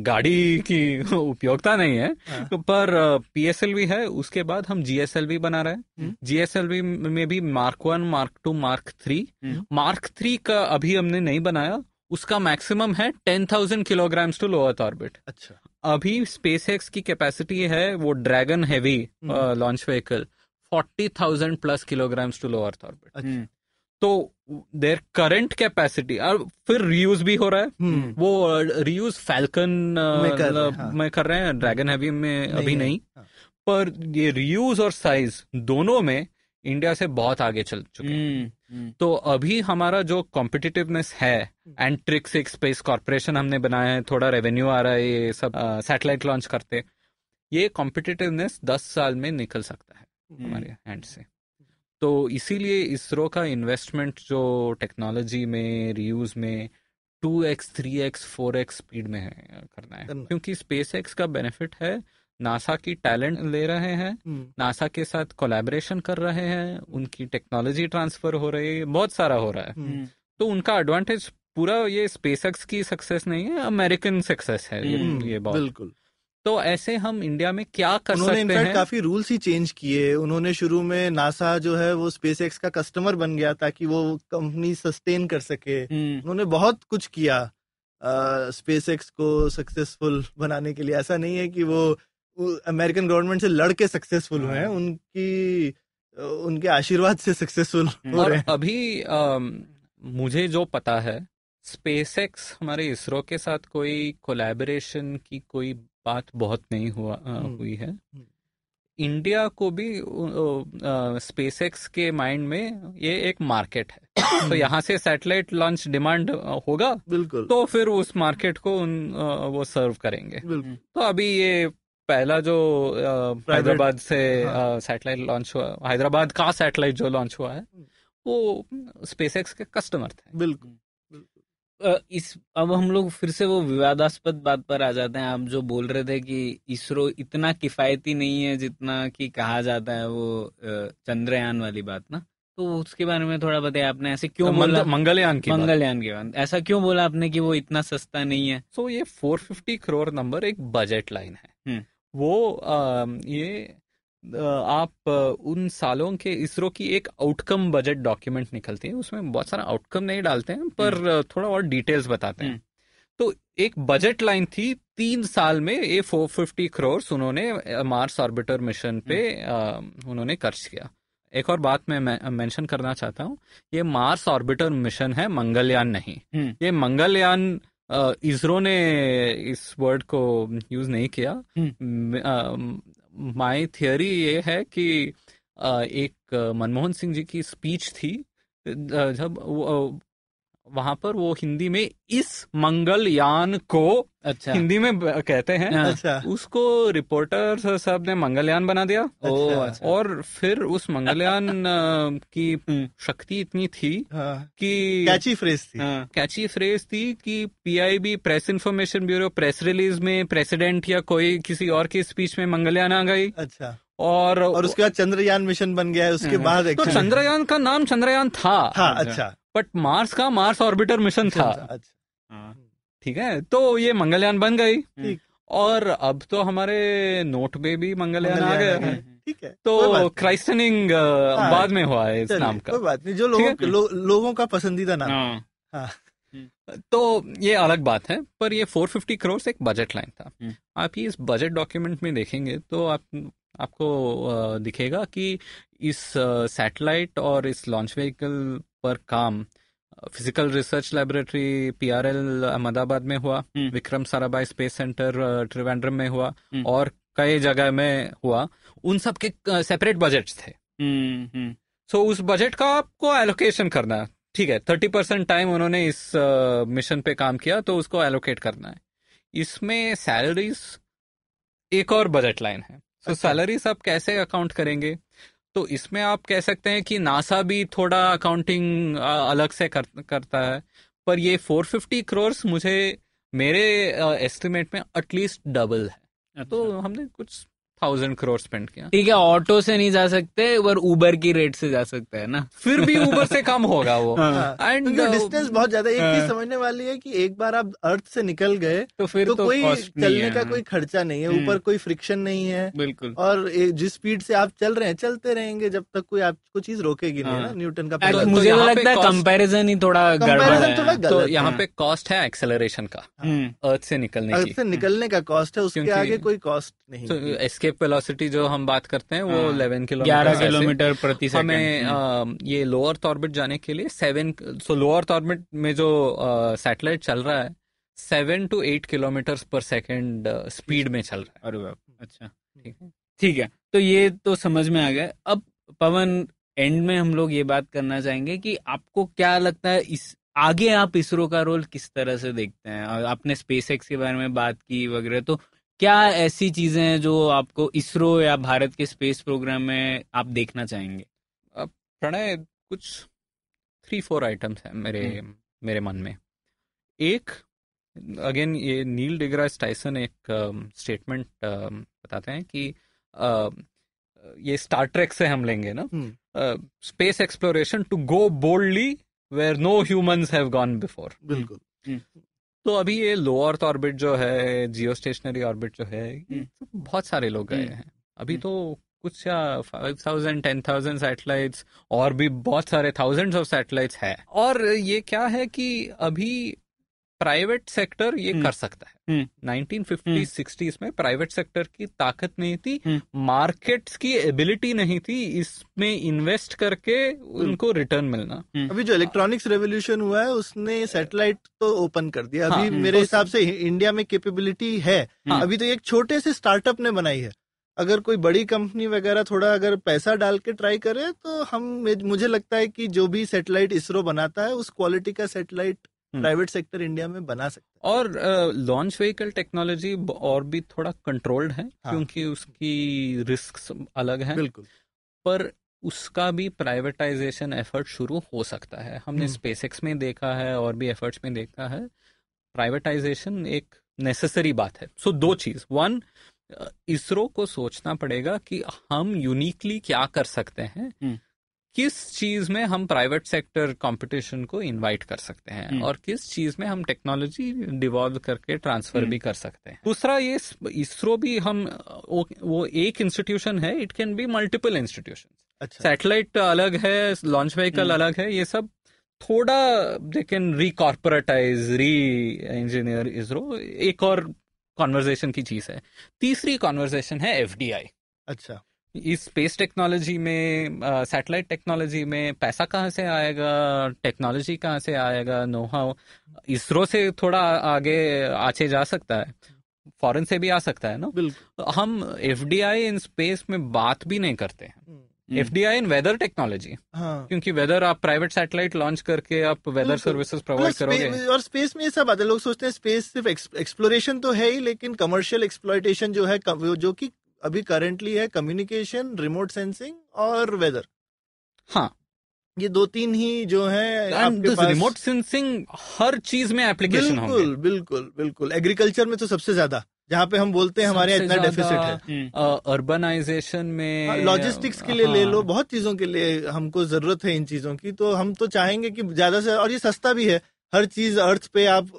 गाड़ी की उपयोगिता नहीं है। हाँ, पर पीएसएलवी है, उसके बाद हम जीएसएलवी बना रहे हैं। जीएसएलवी में भी mark one, mark two, mark three, mark three का अभी हमने नहीं बनाया, उसका मैक्सिमम है ten thousand kilograms to low earth orbit. अच्छा, अभी स्पेसएक्स की कैपेसिटी है, वो Dragon heavy launch vehicle forty thousand plus kilograms to low earth orbit. अच्छा, तो their current capacity, और फिर reuse भी हो रहा है, वो reuse Falcon में कर रहे हैं, Dragon Heavy में अभी नहीं, पर ये reuse और size दोनों में इंडिया से बहुत आगे चल चुके हैं। तो अभी हमारा जो कॉम्पिटिटिवनेस है, एंड ट्रिक्स एक स्पेस कॉर्पोरेशन हमने बनाया है, थोड़ा रेवेन्यू आ रहा है ये सब सैटेलाइट लॉन्च करते, ये कॉम्पिटिटिवनेस दस साल में निकल सकता है हमारे हैंड से। तो इसीलिए इसरो का इन्वेस्टमेंट जो टेक्नोलॉजी में, रीयूज में, two x three x four x speed में है, करना है, क्योंकि स्पेसएक्स का बेनिफिट है, नासा की टैलेंट ले रहे हैं, नासा के साथ कोलैबोरेशन कर रहे हैं, उनकी टेक्नोलॉजी ट्रांसफर हो रही है, बहुत सारा हो रहा है। तो उनका एडवांटेज पूरा, ये स्पेसएक्स की सक्सेस नहीं है, अमेरिकन सक्सेस है ये बात, बिल्कुल। तो ऐसे हम इंडिया में क्या कर सकते हैं? इनफैक्ट काफी रूल्स ही चेंज किए उन्होंने। शुरू में नासा जो है वो स्पेसएक्स का कस्टमर बन गया ताकि वो कंपनी सस्टेन कर सके। उन्होंने बहुत कुछ किया स्पेसएक्स को सक्सेसफुल बनाने के लिए। ऐसा नहीं है कि वो अमेरिकन गवर्नमेंट से लड़ के सक्सेसफुल हुए हैं, उनकी उनके आशीर्वाद से सक्सेसफुल हो रहे हैं। अभी आ, मुझे जो पता है, स्पेसएक्स हमारे इसरो के साथ कोई कोलैबोरेशन की कोई बात बहुत नहीं हुआ आ, हुई है। इंडिया को भी स्पेसएक्स के माइंड में ये एक मार्केट है, तो यहाँ से सैटेलाइट लॉन्च डिमांड होगा, बिल्कुल, तो फिर उस मार्केट को उन आ, वो सर्व करेंगे। तो अभी ये पहला जो हैदराबाद से सैटेलाइट लॉन्च हुआ, हैदराबाद का सैटेलाइट जो लॉन्च हुआ है, वो स्पेसएक्स के कस्टमर थे, बिल्कुल। इस अब हम लोग फिर से वो विवादास्पद बात पर आ जाते हैं। आप जो बोल रहे थे कि इसरो इतना किफायती नहीं है जितना कि कहा जाता है, वो चंद्रयान वाली बात ना, तो उसके बारे में थोड़ा बताया आपने, ऐसे क्यों बोला? मंगलयान की मंगलयान की बात ऐसा क्यों बोला आपने कि वो इतना सस्ता नहीं है? सो so, ये फोर फिफ्टी करोड़ नंबर एक बजट लाइन है। वो आ, ये आप उन सालों के इसरो की एक आउटकम बजट डॉक्यूमेंट निकलती है, उसमें बहुत सारा आउटकम नहीं डालते हैं, पर थोड़ा और डिटेल्स बताते हैं। तो एक बजट लाइन थी, तीन साल में ये फोर फिफ्टी करोड़ उन्होंने मार्स ऑर्बिटर मिशन पे उन्होंने खर्च किया। एक और बात मैं मेंशन करना चाहता हूँ, ये मार्स ऑर्बिटर मिशन है, मंगलयान नहीं। ये मंगलयान इसरो ने इस वर्ड को यूज नहीं किया। माय थियरी ये है कि एक मनमोहन सिंह जी की स्पीच थी, जब वहां पर वो हिंदी में इस मंगलयान को अच्छा हिंदी में कहते हैं। अच्छा। उसको रिपोर्टर्स साहब ने मंगलयान बना दिया। अच्छा। और फिर उस मंगलयान की शक्ति इतनी थी कि कैची फ्रेज थी कैची फ्रेज थी कि PIB press information bureau press release में प्रेसिडेंट या कोई किसी और की स्पीच में मंगलयान आ गई। अच्छा। और, और उसके बाद चंद्रयान मिशन बन गया है। उसके बाद तो चंद्रयान का नाम चंद्रयान था। हाँ, अच्छा। बट मार्स का मार्स ऑर्बिटर मिशन था। अच्छा। ठीक है, तो ये मंगलयान बन गई और अब तो हमारे नोट पे भी मंगलयान आ गया। ठीक है, तो क्राइस्टनिंग बाद में हुआ है इस नाम का। कोई बात नहीं, जो लोगों का पसंदीदा नाम। तो ये अलग बात है, पर ये चार सौ पचास करोड़ एक बजट लाइन था। आप ये इस बजट डॉक्यूमेंट में देखेंगे तो आप आपको दिखेगा कि इस सैटेलाइट और इस लॉन्च व्हीकल पर काम physical research laboratory PRL Ahmedabad में हुआ, विक्रम साराभाई स्पेस सेंटर त्रिवेंद्रम में हुआ और कई जगह में हुआ। उन सब के सेपरेट बजट्स थे। सो so, उस बजट का आपको एलोकेशन करना है। ठीक है, थर्टी परसेंट टाइम उन्होंने इस मिशन पे काम किया तो उसको एलोकेट करना है। इसमें सैलरीज एक और बजट लाइन है। तो सैलरीज आप कैसे अकाउंट करेंगे? तो इसमें आप कह सकते हैं कि नासा भी थोड़ा अकाउंटिंग अलग से कर, करता है, पर ये चार सौ पचास करोड़ मुझे मेरे एस्टिमेट में एटलीस्ट डबल है। अच्छा। तो हमने कुछ थाउजेंड करोड़ स्पेंड किया। ठीक है, ऑटो से नहीं जा सकते पर उबर की रेट से जा सकते हैं ना, फिर भी उबर से कम होगा वो। एंड डिस्टेंस बहुत ज्यादा। एक चीज समझने वाली है कि एक बार आप अर्थ से निकल गए तो फिर तो तो कोई चलने का कोई खर्चा नहीं है, ऊपर कोई फ्रिक्शन नहीं है। बिल्कुल। और जिस स्पीड से आप चल रहे हैं चलते रहेंगे जब तक कोई आपको चीज रोकेगी नहीं ना, न्यूटन का। मुझे लगता है कंपैरिजन ही थोड़ा गलत है। यहाँ पे कॉस्ट है एक्सेलरेशन का, अर्थ से निकलने अर्थ से निकलने का कॉस्ट है, उसके आगे कोई कॉस्ट नहीं। वेलोसिटी जो हम बात करते हैं वो ग्यारह किलोमीटर प्रति सेकंड। हमें ये लोअर अर्थ ऑर्बिट जाने के लिए seven so lower earth orbit में जो सैटेलाइट चल रहा है seven to eight kilometre per second speed में चल रहा है। अरे बाप। अच्छा, ठीक है ठीक है, तो ये तो समझ में आ गया। अब पवन, एंड में हम लोग ये बात करना चाहेंगे कि आपको क्या लगता है इस आगे आप इसरो का रोल किस तरह से देखते हैं? आपने स्पेस एक्स के बारे में बात की वगैरह, तो क्या ऐसी चीजें हैं जो आपको इसरो या भारत के स्पेस प्रोग्राम में आप देखना चाहेंगे? प्रणय, कुछ थ्री फोर आइटम्स हैं मेरे मेरे मन में। एक, अगेन ये नील डिग्रास टाइसन एक स्टेटमेंट uh, uh, बताते हैं कि uh, ये स्टार ट्रेक से हम लेंगे ना, space exploration to go boldly where no humans have gone before. बिल्कुल। हुँ. तो अभी ये लो अर्थ ऑर्बिट जो है, जियो स्टेशनरी ऑर्बिट जो है, तो बहुत सारे लोग गए हैं। अभी तो कुछ या five thousand ten thousand satellites और भी बहुत सारे थाउजेंड्स ऑफ सैटेलाइट्स है। और ये क्या है कि अभी प्राइवेट सेक्टर ये कर सकता है। नाइनटीन फिफ्टीज़ सिक्सटीज़ में प्राइवेट सेक्टर की ताकत नहीं थी, मार्केट्स की एबिलिटी नहीं थी इसमें इन्वेस्ट करके उनको रिटर्न मिलना। अभी जो इलेक्ट्रॉनिक्स रेवोल्यूशन हुआ है उसने सैटेलाइट तो ओपन कर दिया। अभी हाँ, मेरे हिसाब से इंडिया में कैपेबिलिटी है। हाँ, अभी तो एक छोटे से स्टार्टअप ने बनाई है। अगर कोई बड़ी कंपनी वगैरह थोड़ा अगर पैसा डाल के ट्राई करे तो हम मुझे लगता है कि जो भी सैटेलाइट इसरो बनाता है उस क्वालिटी का सैटेलाइट प्राइवेट सेक्टर इंडिया में बना सकता है। और लॉन्च व्हीकल टेक्नोलॉजी और भी थोड़ा कंट्रोल्ड है। हाँ, क्योंकि उसकी रिस्क्स अलग हैं। बिल्कुल। पर उसका भी प्राइवेटाइजेशन एफर्ट शुरू हो सकता है। हमने स्पेसएक्स में देखा है और भी एफर्ट्स में देखा है। प्राइवेटाइजेशन एक नेसेसरी बात है। सो so, दो चीज, वन, इसरो को सोचना पड़ेगा कि हम यूनिकली क्या कर सकते हैं, किस चीज में हम प्राइवेट सेक्टर कंपटीशन को इनवाइट कर सकते हैं और किस चीज में हम टेक्नोलॉजी डिवॉल्व करके ट्रांसफर भी कर सकते हैं। दूसरा, ये इसरो भी हम वो एक इंस्टीट्यूशन है, it can be multiple institution. Satellite अलग है, लॉन्च व्हीकल अलग है, ये सब थोड़ा दे कैन रिकॉर्पोरेटाइज, री इंजीनियर इसरो, एक और कॉन्वर्जेशन की चीज है। तीसरी कॉन्वर्जेशन है एफडीआई। अच्छा, इस स्पेस टेक्नोलॉजी में, सैटेलाइट टेक्नोलॉजी में पैसा कहाँ से आएगा, टेक्नोलॉजी कहाँ से आएगा, नो हाउ इसरो से थोड़ा आगे आचे जा सकता है, फॉरेन से भी आ सकता है ना। हम एफडीआई इन स्पेस में बात भी नहीं करते हैं। एफडीआई इन वेदर टेक्नोलॉजी, क्योंकि वेदर आप प्राइवेट सैटेलाइट लॉन्च करके आप वेदर सर्विसेज प्रोवाइड करोगे। और स्पेस में ये सब आते लोग सोचते हैं स्पेस सिर्फ एक्सप्लोरेशन तो है ही, लेकिन कमर्शियल एक्सप्लॉयटेशन जो है जो कि अभी करंटली है कम्युनिकेशन, रिमोट सेंसिंग और वेदर। हाँ, ये दो तीन ही जो है आपके पास। रिमोट सेंसिंग हर चीज में एप्लीकेशन होंगे। बिल्कुल बिल्कुल बिल्कुल। एग्रीकल्चर में तो सबसे ज्यादा, जहाँ पे हम बोलते हैं हमारे यहाँ इतना डेफिसिट है। अर्बनाइजेशन में, लॉजिस्टिक्स के लिए ले लो, बहुत चीजों के लिए हमको जरूरत है इन चीजों की। तो हम तो चाहेंगे कि ज्यादा से, और ये सस्ता भी है हर चीज अर्थ पे। आप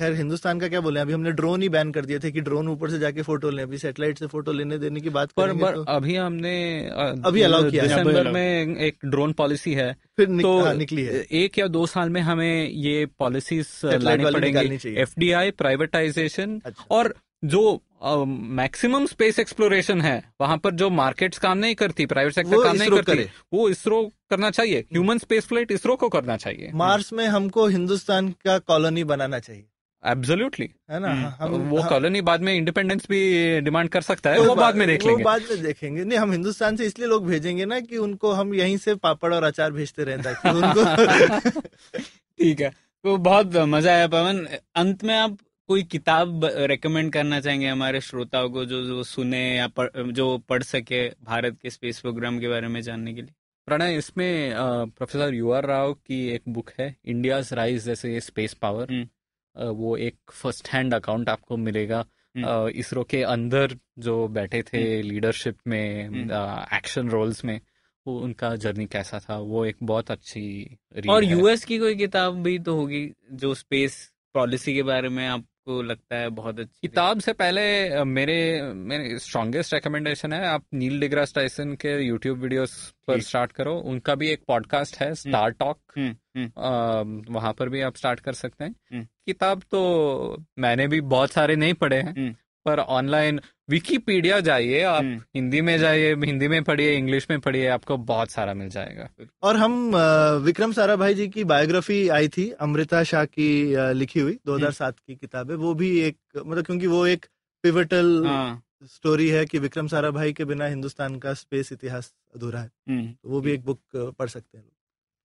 खैर हिंदुस्तान का क्या बोले, अभी हमने ड्रोन ही बैन कर दिए थे कि ड्रोन ऊपर से जाके फोटो लें। अभी सैटेलाइट से फोटो लेने देने की बात पर, पर तो, अभी हमने अभी अलाउ किया। दिसंबर में एक ड्रोन पॉलिसी है, फिर निक, तो हाँ, निकली है। एक या दो साल में हमें ये पॉलिसीज लानी पड़ेंगी, एफडीआई, प्राइवेटाइजेशन। अच्छा। और जो मैक्सिमम स्पेस एक्सप्लोरेशन है वहां पर जो मार्केट्स काम नहीं करती, प्राइवेट सेक्टर काम नहीं करती, वो इसरो करना चाहिए। ह्यूमन स्पेस फ्लाइट इसरो को करना चाहिए। मार्स में हमको हिंदुस्तान का कॉलोनी बनाना चाहिए। एब्सोल्युटली, है ना। हम वो कॉलोनी बाद में इंडिपेंडेंस भी डिमांड कर सकता है, वो बाद में देख लेंगे। बाद में देखेंगे। नहीं, हम हिंदुस्तान से इसलिए लोग भेजेंगे ना कि उनको हम यहीं से पापड़ और अचार भेजते रहें। ठीक है, तो बहुत मजा आया पवन। अंत में आप कोई किताब रेकमेंड करना चाहेंगे हमारे श्रोताओं को, जो जो सुने या पढ़, जो पढ़ सके भारत के स्पेस प्रोग्राम के बारे में जानने के लिए? प्रणय, इसमें प्रोफेसर यू आर राव की एक बुक है इंडियाज राइज जैसे स्पेस पावर। वो एक फर्स्ट हैंड अकाउंट आपको मिलेगा इसरो के अंदर जो बैठे थे लीडरशिप में, एक्शन रोल्स में, वो उनका जर्नी कैसा था। वो एक बहुत अच्छी रीड। और यूएस की कोई किताब भी तो होगी जो स्पेस पॉलिसी के बारे में आप को लगता है बहुत अच्छी किताब? से पहले मेरे मेरे स्ट्रॉन्गेस्ट रिकमेंडेशन है, आप नील डिग्रास टाइसन के यूट्यूब वीडियोस पर स्टार्ट करो। उनका भी एक पॉडकास्ट है स्टार टॉक, वहां पर भी आप स्टार्ट कर सकते हैं। किताब तो मैंने भी बहुत सारे नहीं पढ़े हैं, पर ऑनलाइन विकीपीडिया जाइए, आप हिंदी में जाइए, हिंदी में पढ़िए, इंग्लिश में पढ़िए, आपको बहुत सारा मिल जाएगा। और हम विक्रम साराभाई जी की बायोग्राफी आई थी अमृता शाह की लिखी हुई दो हज़ार सात की किताब है, वो भी एक मतलब क्योंकि वो एक पिवटल स्टोरी है कि विक्रम साराभाई के बिना हिंदुस्तान का स्पेस इतिहास अधूरा है, वो भी एक बुक पढ़ सकते हैं।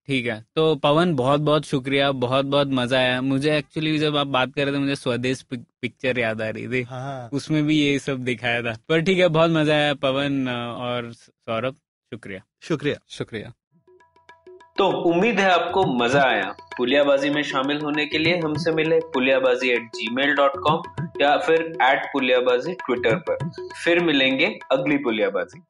ठीक है, तो पवन बहुत बहुत शुक्रिया, बहुत बहुत मजा आया। मुझे एक्चुअली जब आप बात कर रहे थे मुझे स्वदेश पिक्चर याद आ रही थी। हाँ। उसमें भी ये सब दिखाया था। पर ठीक है, बहुत मजा आया पवन और सौरभ, शुक्रिया शुक्रिया शुक्रिया। तो उम्मीद है आपको मजा आया। पुलियाबाजी में शामिल होने के लिए हमसे मिले Puliyabaazi at gmail dot com या फिर एट पुलियाबाजी ट्विटर पर। फिर मिलेंगे अगली पुलियाबाजी।